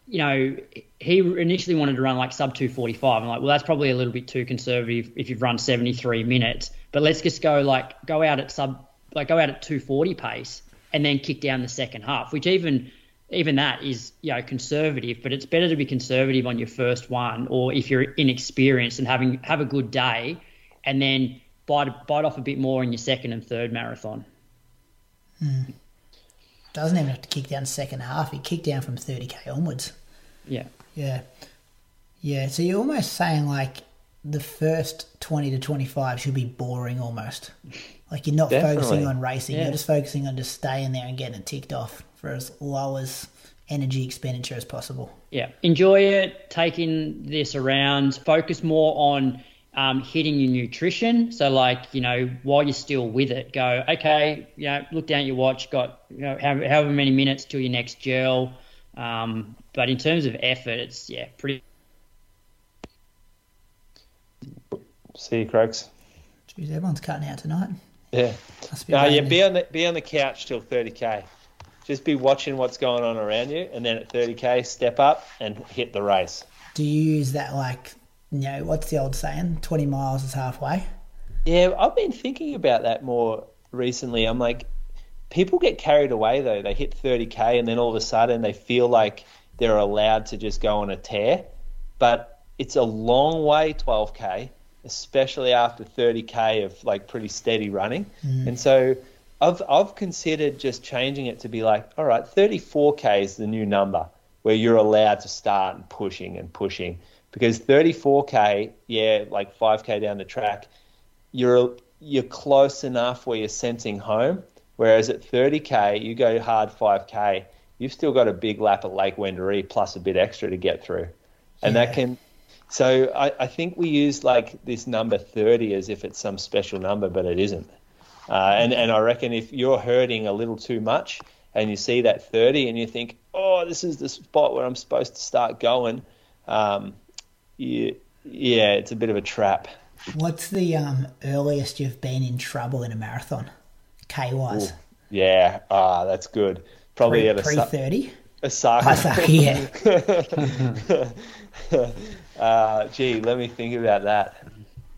you know, he initially wanted to run like sub two forty-five. I'm like, well, that's probably a little bit too conservative if you've run seventy-three minutes. But let's just go like go out at sub like go out at two forty pace and then kick down the second half, which even even that is, you know, conservative, but it's better to be conservative on your first one or if you're inexperienced and having have a good day and then bite, bite off a bit more in your second and third marathon. Mm. Doesn't even have to kick down the second half. It kicked down from thirty K onwards. Yeah. Yeah. Yeah, so you're almost saying like the first twenty to twenty-five should be boring almost. Like you're not Definitely. focusing on racing. Yeah. You're just focusing on just staying there and getting it ticked off. For as low as energy expenditure as possible. Yeah, enjoy it, take in the surrounds, focus more on um, hitting your nutrition. So like, you know, while you're still with it, go, okay, you know, look down at your watch, got you know, however many minutes till your next gel. Um, but in terms of effort, it's, yeah, pretty. See you, Craigs. Jeez, everyone's cutting out tonight. Yeah. No, yeah, be on the be on the couch till thirty K. Just be watching what's going on around you, and then at thirty K, step up and hit the race. Do you use that, like, you know, what's the old saying? twenty miles is halfway. Yeah, I've been thinking about that more recently. I'm like, people get carried away though. They hit thirty K, and then all of a sudden they feel like they're allowed to just go on a tear. But it's a long way, twelve K, especially after thirty K of like pretty steady running. Mm. And so I've I've considered just changing it to be like, all right, thirty-four K is the new number where you're allowed to start and pushing and pushing, because thirty-four K, yeah, like five K down the track, you're you're close enough where you're sensing home. Whereas at thirty K, you go hard five K, you've still got a big lap at Lake Wendouree plus a bit extra to get through. And yeah. that can – so I, I think we use like this number thirty as if it's some special number, but it isn't. Uh, and, and I reckon if you're hurting a little too much and you see that thirty and you think, oh, this is the spot where I'm supposed to start going, um, you, yeah, it's a bit of a trap. What's the um, earliest you've been in trouble in a marathon, K-wise? Ooh, yeah, ah, that's good. Probably pre, at a pre thirty. Asaka. Yeah. uh, gee, let me think about that.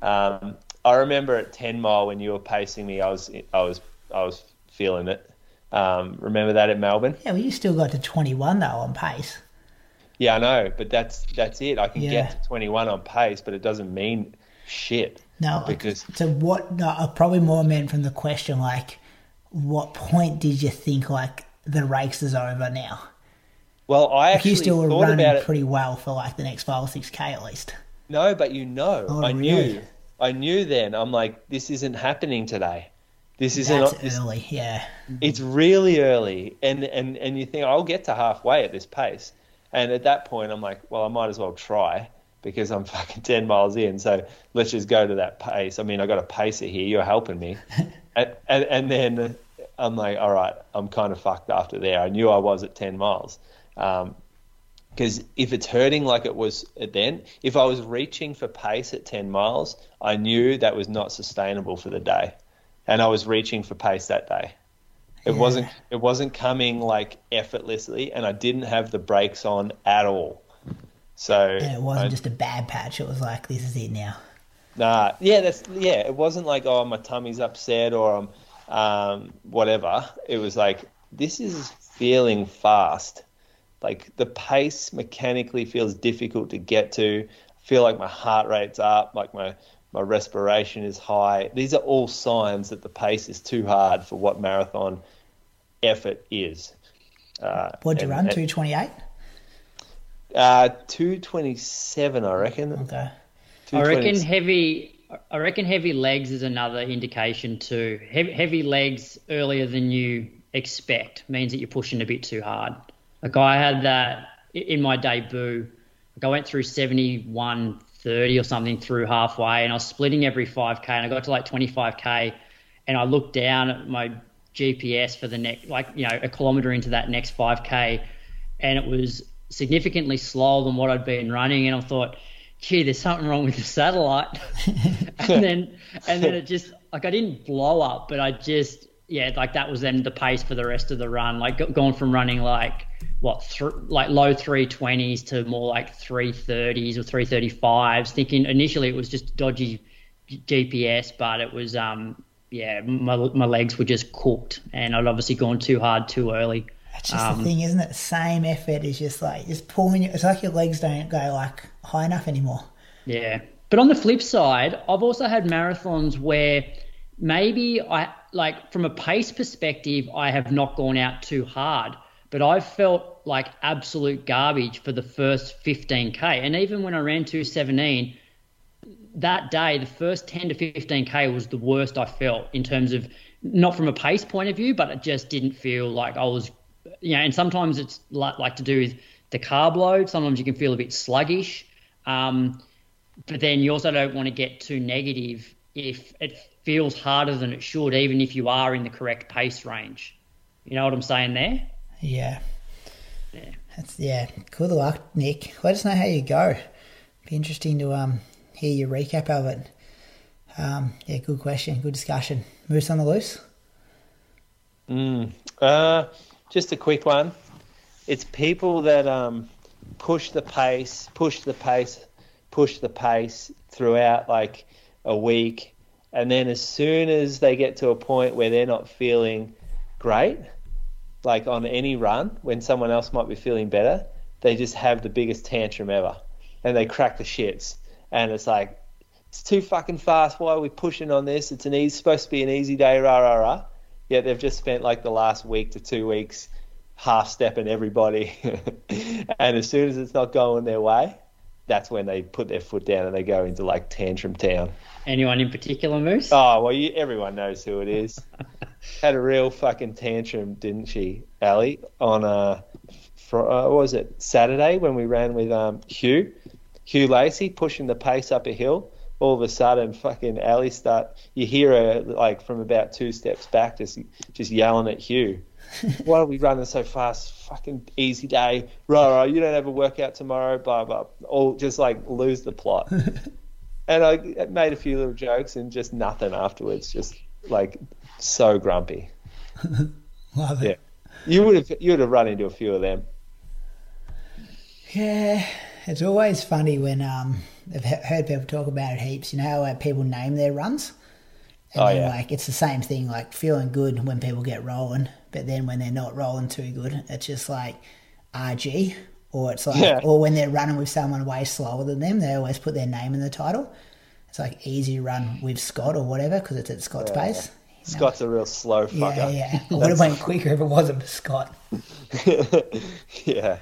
Um, I remember at Ten Mile when you were pacing me, I was I was I was feeling it. Um, remember that at Melbourne? Yeah, well, you still got to twenty-one though on pace. Yeah, I know, but that's that's it. I can yeah. get to twenty-one on pace, but it doesn't mean shit. No, because so what? No, I probably more meant from the question like, what point did you think like the race is over now? Well, I actually like you still were running pretty well for like the next five or six K at least. No, but you know, oh, I really? knew, I knew then. I'm like, this isn't happening today. This isn't That's this, early. Yeah, it's really early, and and and you think I'll get to halfway at this pace, and at that point I'm like, well, I might as well try because I'm fucking ten miles in. So let's just go to that pace. I mean, I got a pacer here. You're helping me, and, and and then I'm like, all right, I'm kind of fucked after there. I knew I was at ten miles. Um, because if it's hurting like it was then, if I was reaching for pace at ten miles, I knew that was not sustainable for the day, and I was reaching for pace that day. It yeah. wasn't. It wasn't coming like effortlessly, and I didn't have the brakes on at all. So and it wasn't I, just a bad patch. It was like, this is it now. Nah, yeah, that's yeah. It wasn't like, oh, my tummy's upset or I'm um, whatever. It was like, this is feeling fast. Like the pace mechanically feels difficult to get to. I feel like my heart rate's up, like my, my respiration is high. These are all signs that the pace is too hard for what marathon effort is. Uh, What'd you and, run, two twenty-eight? Uh, two twenty-seven, I reckon. Okay. I reckon heavy I reckon heavy legs is another indication too. Heavy, heavy legs earlier than you expect means that you're pushing a bit too hard. Like I had that in my debut. Like I went through seventy-one thirty or something through halfway, and I was splitting every five K, and I got to like twenty-five K, and I looked down at my G P S for the next, like, you know, a kilometre into that next five K, and it was significantly slower than what I'd been running, and I thought, gee, there's something wrong with the satellite. and then and then it just, like, I didn't blow up, but I just, yeah, like that was then the pace for the rest of the run, like going from running like what th- like low three twenties to more like three thirties or three thirty-fives, thinking initially it was just dodgy G P S, but it was um yeah my my legs were just cooked, and I'd obviously gone too hard too early. That's just um, the thing, isn't it? Same effort is just like just pulling you, it's like your legs don't go like high enough anymore. Yeah, but on the flip side, I've also had marathons where maybe I like from a pace perspective, I have not gone out too hard, but I felt like absolute garbage for the first fifteen K. And even when I ran two seventeen, that day, the first ten to fifteen K was the worst I felt in terms of not from a pace point of view, but it just didn't feel like I was, you know, and sometimes it's like, like to do with the carb load. Sometimes you can feel a bit sluggish, um, but then you also don't want to get too negative if it feels harder than it should, even if you are in the correct pace range. You know what I'm saying there? Yeah. Yeah. That's, yeah. Good luck, Nick. Let us know how you go. It'd be interesting to um hear your recap of it. um, yeah, good question, good discussion. Moose on the loose? Mm, uh, just a quick one. It's people that um, push the pace, push the pace, push the pace throughout like a week, and then as soon as they get to a point where they're not feeling great, like on any run, when someone else might be feeling better, they just have the biggest tantrum ever, and they crack the shits. And it's like, it's too fucking fast. Why are we pushing on this? It's an easy, supposed to be an easy day, rah rah rah. Yet they've just spent like the last week to two weeks half stepping everybody, and as soon as it's not going their way, that's when they put their foot down and they go into like tantrum town. Anyone in particular, Moose? Oh well, you, everyone knows who it is. Had a real fucking tantrum, didn't she, Ali? On a uh, what was it, Saturday, when we ran with um Hugh, Hugh Lacey, pushing the pace up a hill. All of a sudden, fucking Ali start. You hear her like from about two steps back, just just yelling at Hugh. Why are we running so fast? Fucking easy day, rah rah. You don't have a workout tomorrow, blah blah. All just like lose the plot. And I made a few little jokes and just nothing afterwards. Just like so grumpy. Love it. Yeah. You would have you would have run into a few of them. Yeah, it's always funny when um. I've heard people talk about it heaps, you know, how like, people name their runs. And oh, then, yeah. like, it's the same thing, like, feeling good when people get rolling, but then when they're not rolling too good, it's just like R G, or it's like, yeah. or when they're running with someone way slower than them, they always put their name in the title. It's like easy run with Scott or whatever, because it's at Scott's yeah. pace. You know? Scott's a real slow fucker. Yeah, yeah. It would have been quicker if it wasn't for Scott. Yeah.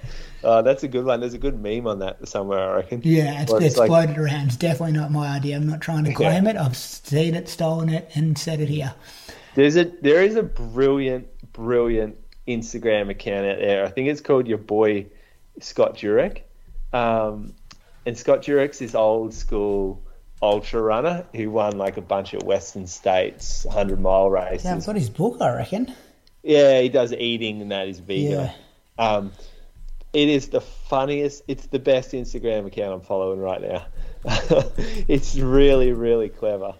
Oh, that's a good one. There's a good meme on that somewhere, I reckon. Yeah, it's, it's, it's floated like... around. It's definitely not my idea. I'm not trying to claim yeah. it. I've seen it, stolen it, and said it here. There's a there is a brilliant, brilliant Instagram account out there. I think it's called Your Boy Scott Jurek. Um, and Scott Jurek's this old school ultra runner who won like a bunch of Western States hundred mile races. Yeah, I've got his book, I reckon. Yeah, he does eating and that. He's vegan. Yeah. Um, It is the funniest, it's the best Instagram account I'm following right now. It's really, really clever.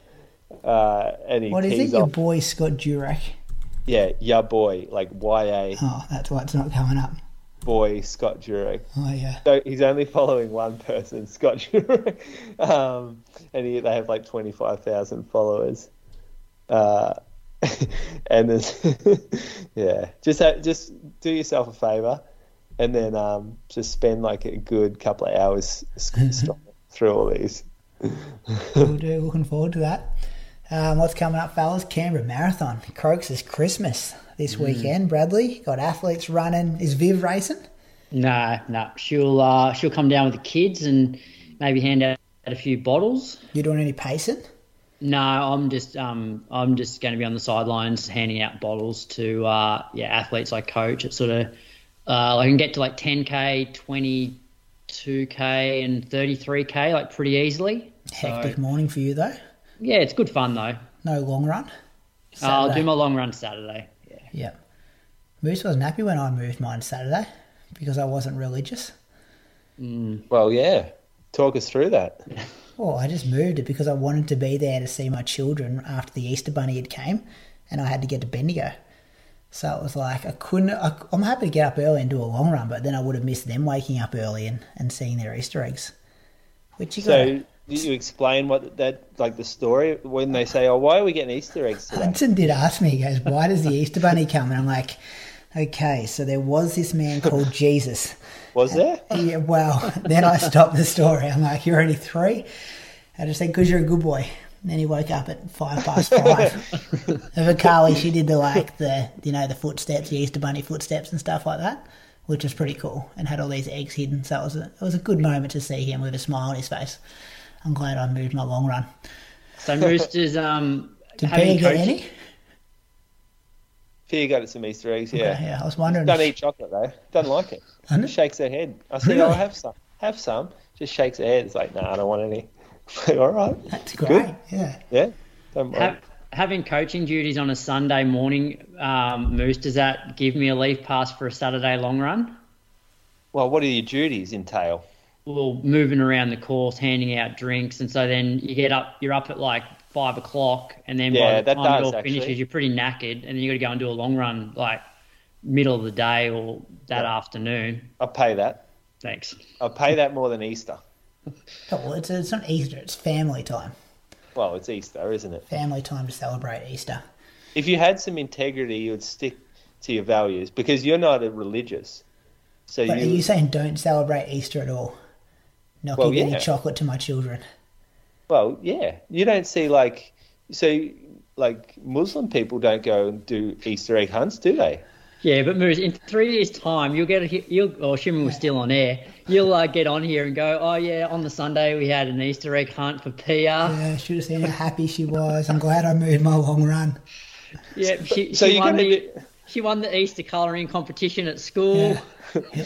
Uh, and he what is it, off. Your Boy Scott Jurek? Yeah, Your Boy, like Y A. Oh, that's why it's not coming up. Boy Scott Jurek. Oh, yeah. So he's only following one person, Scott Jurek. Um, and he, they have like twenty-five thousand followers. Uh, and there's, yeah, just ha- just do yourself a favour. And then um, just spend like a good couple of hours through all these. We'll do. Looking forward to that. Um, what's coming up, fellas? Canberra Marathon. Croaks is Christmas this mm. weekend. Bradley got athletes running. Is Viv racing? No, no. She'll uh, she'll come down with the kids and maybe hand out a few bottles. You doing any pacing? No, I'm just um, I'm just going to be on the sidelines handing out bottles to uh, yeah athletes I coach. It's sort of Uh, I can get to like ten K, twenty-two K and thirty-three K like pretty easily. Hectic so, morning for you though. Yeah, it's good fun though. No long run? Saturday. I'll do my long run Saturday. Yeah. yeah. Moose wasn't happy when I moved mine Saturday because I wasn't religious. Mm. Well, yeah. Talk us through that. Well, I just moved it because I wanted to be there to see my children after the Easter Bunny had came and I had to get to Bendigo. So it was like I couldn't I, – I'm happy to get up early and do a long run, but then I would have missed them waking up early and, and seeing their Easter eggs. Which you so gotta, did you explain what that – like the story when they say, oh, why are we getting Easter eggs today? Hudson did ask me. He goes, why does the Easter bunny come? And I'm like, okay, so there was this man called Jesus. Was there? And, yeah, well, then I stopped the story. I'm like, you're only three? I just said, because you're a good boy. And then he woke up at five past five. For Carly, she did the like the you know the footsteps, the Easter Bunny footsteps and stuff like that, which was pretty cool. And had all these eggs hidden, so it was a, it was a good moment to see him with a smile on his face. I'm glad I moved my long run. So Roosters, um, did Pierre get any? Pierre got some Easter eggs. Yeah, okay, yeah. I was wondering. Don't eat chocolate though. Doesn't like it. Doesn't it? Shakes her head. I said, really? "Oh, have some. Have some." Just shakes her head. It's like, "No, nah, I don't want any." All right. That's great. Good. Yeah. Yeah. Don't mind. Have, having coaching duties on a Sunday morning, um, Moose, does that give me a leave pass for a Saturday long run? Well, what do your duties entail? Well, moving around the course, handing out drinks, and so then you get up. You're up at like five o'clock, and then yeah, by the time it all actually. finishes, you're pretty knackered, and then you got to go and do a long run like middle of the day or that yeah. afternoon. I'll pay that. Thanks. I'll pay that more than Easter. Well, it's, it's not Easter, it's family time. Well, it's Easter, isn't it? Family time to celebrate Easter. If you had some integrity, you would stick to your values because you're not a religious. So but you... are you saying don't celebrate Easter at all? Not well, giving yeah. chocolate to my children. Well, yeah. You don't see like... So, like, Muslim people don't go and do Easter egg hunts, do they? Yeah, but Moose, in three years' time, you'll get a, you'll, or assuming we're still on air, you'll uh, get on here and go, oh, yeah, on the Sunday we had an Easter egg hunt for P R. Yeah, should have seen how happy she was. I'm glad I moved my long run. Yeah, she, so she, won, gonna... the, she won the Easter colouring competition at school. Yeah.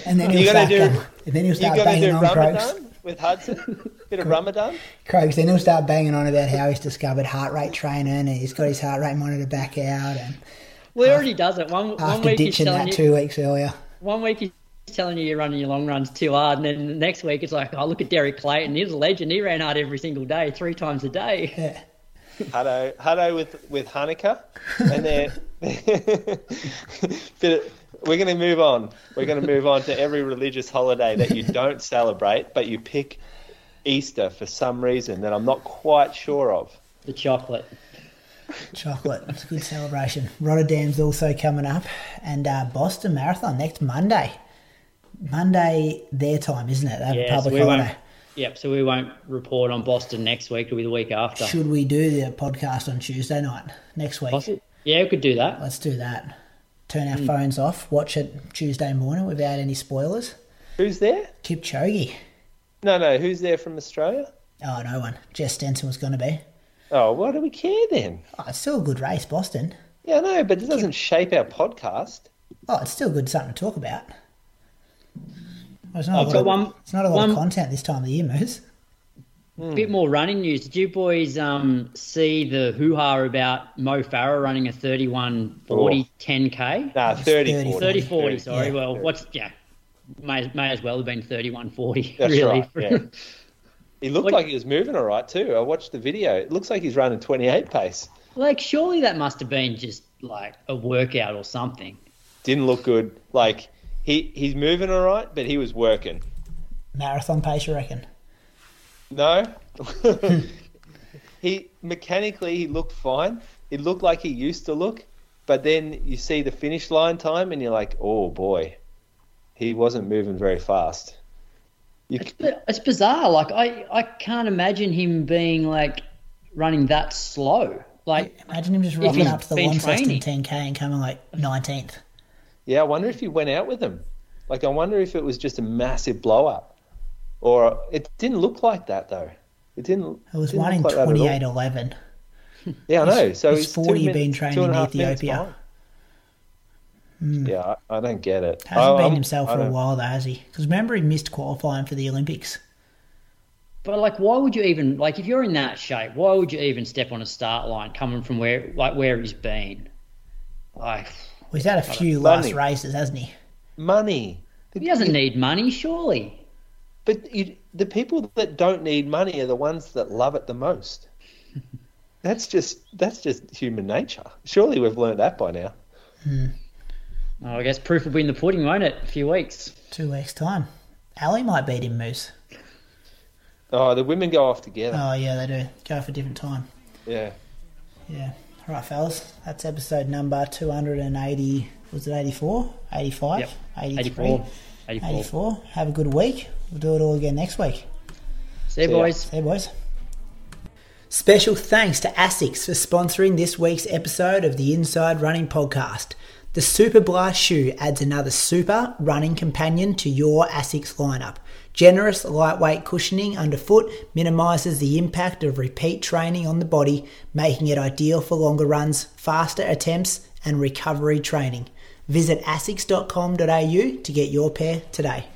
And then you're going to do, and then he'll start banging on Ramadan Croaks. With Hudson? Bit of Ramadan? Croaks, then he'll start banging on about how he's discovered heart rate training and he's got his heart rate monitor back out and... Well, he already does it. One, after one week ditching he's that you, two weeks earlier. One week he's telling you you're running your long runs too hard, and then the next week it's like, oh, look at Derek Clayton. He's a legend. He ran hard every single day, three times a day. Yeah. Hutto, Hutto with, with Hanukkah. And then we're going to move on. We're going to move on to every religious holiday that you don't celebrate, but you pick Easter for some reason that I'm not quite sure of. The chocolate. Chocolate. It's a good celebration. Rotterdam's also coming up, and uh, Boston Marathon next Monday. Monday their time, isn't it? They have yeah, a public so holiday. Yep. So we won't report on Boston next week. It'll be the week after. Should we do the podcast on Tuesday night next week? Boston? Yeah, we could do that. Let's do that. Turn our mm. phones off. Watch it Tuesday morning without any spoilers. Who's there? Kipchoge. No, no. Who's there from Australia? Oh, no one. Jess Stenson was going to be. Oh, why do we care then? Oh, it's still a good race, Boston. Yeah, no, but it doesn't shape our podcast. Oh, it's still good something to talk about. Well, it's, not oh, got of, one, it's not a lot one, of content this time of the year, Moose. A bit more running news. Did you boys um, see the hoo-ha about Mo Farah running a thirty-one forty oh. ten K? Nah, thirty forty. thirty forty, sorry. Yeah, well, thirty. What's yeah? May, may as well have been thirty-one forty, that's really. Right, yeah. He looked what, like he was moving all right too. I watched the video. It looks like he's running twenty-eight pace. Like, surely that must have been just like a workout or something. Didn't look good. Like, he, he's moving all right, but he was working. Marathon pace, you reckon? No. He mechanically, he looked fine. It looked like he used to look. But then you see the finish line time and you're like, oh, boy, he wasn't moving very fast. You... It's, it's bizarre. Like, I, I can't imagine him being, like, running that slow. Like, imagine him just rocking up to the Launceston ten K and coming, like, nineteenth. Yeah, I wonder if you went out with him. Like, I wonder if it was just a massive blow-up. Or it didn't look like that, though. It didn't It was one in twenty-eight eleven. Yeah, I know. So it's forty minutes, been training in Ethiopia. Mm. Yeah, I don't get it. Hasn't I, been himself for a while, though, has he? Because remember, he missed qualifying for the Olympics. But, like, why would you even... Like, if you're in that shape, why would you even step on a start line coming from where like where he's been? Like, well, he's had a few last races, hasn't he? Money. He doesn't need money, surely. But you, the people that don't need money are the ones that love it the most. That's just that's just human nature. Surely we've learned that by now. Mm. Oh, I guess proof will be in the pudding, won't it? A few weeks. Two weeks' time. Ali might beat him, Moose. Oh, the women go off together. Oh, yeah, they do. Go for a different time. Yeah. Yeah. All right, fellas. That's episode number two hundred eighty. Was it eighty-four? eighty-five? Yep. eighty-three? eighty-four. eighty-four. eighty-four. Have a good week. We'll do it all again next week. See you, boys. See you, boys. Special thanks to ASICS for sponsoring this week's episode of the Inside Running Podcast. The Superblast shoe adds another super running companion to your ASICS lineup. Generous lightweight cushioning underfoot minimises the impact of repeat training on the body, making it ideal for longer runs, faster attempts and recovery training. Visit asics dot com dot a u to get your pair today.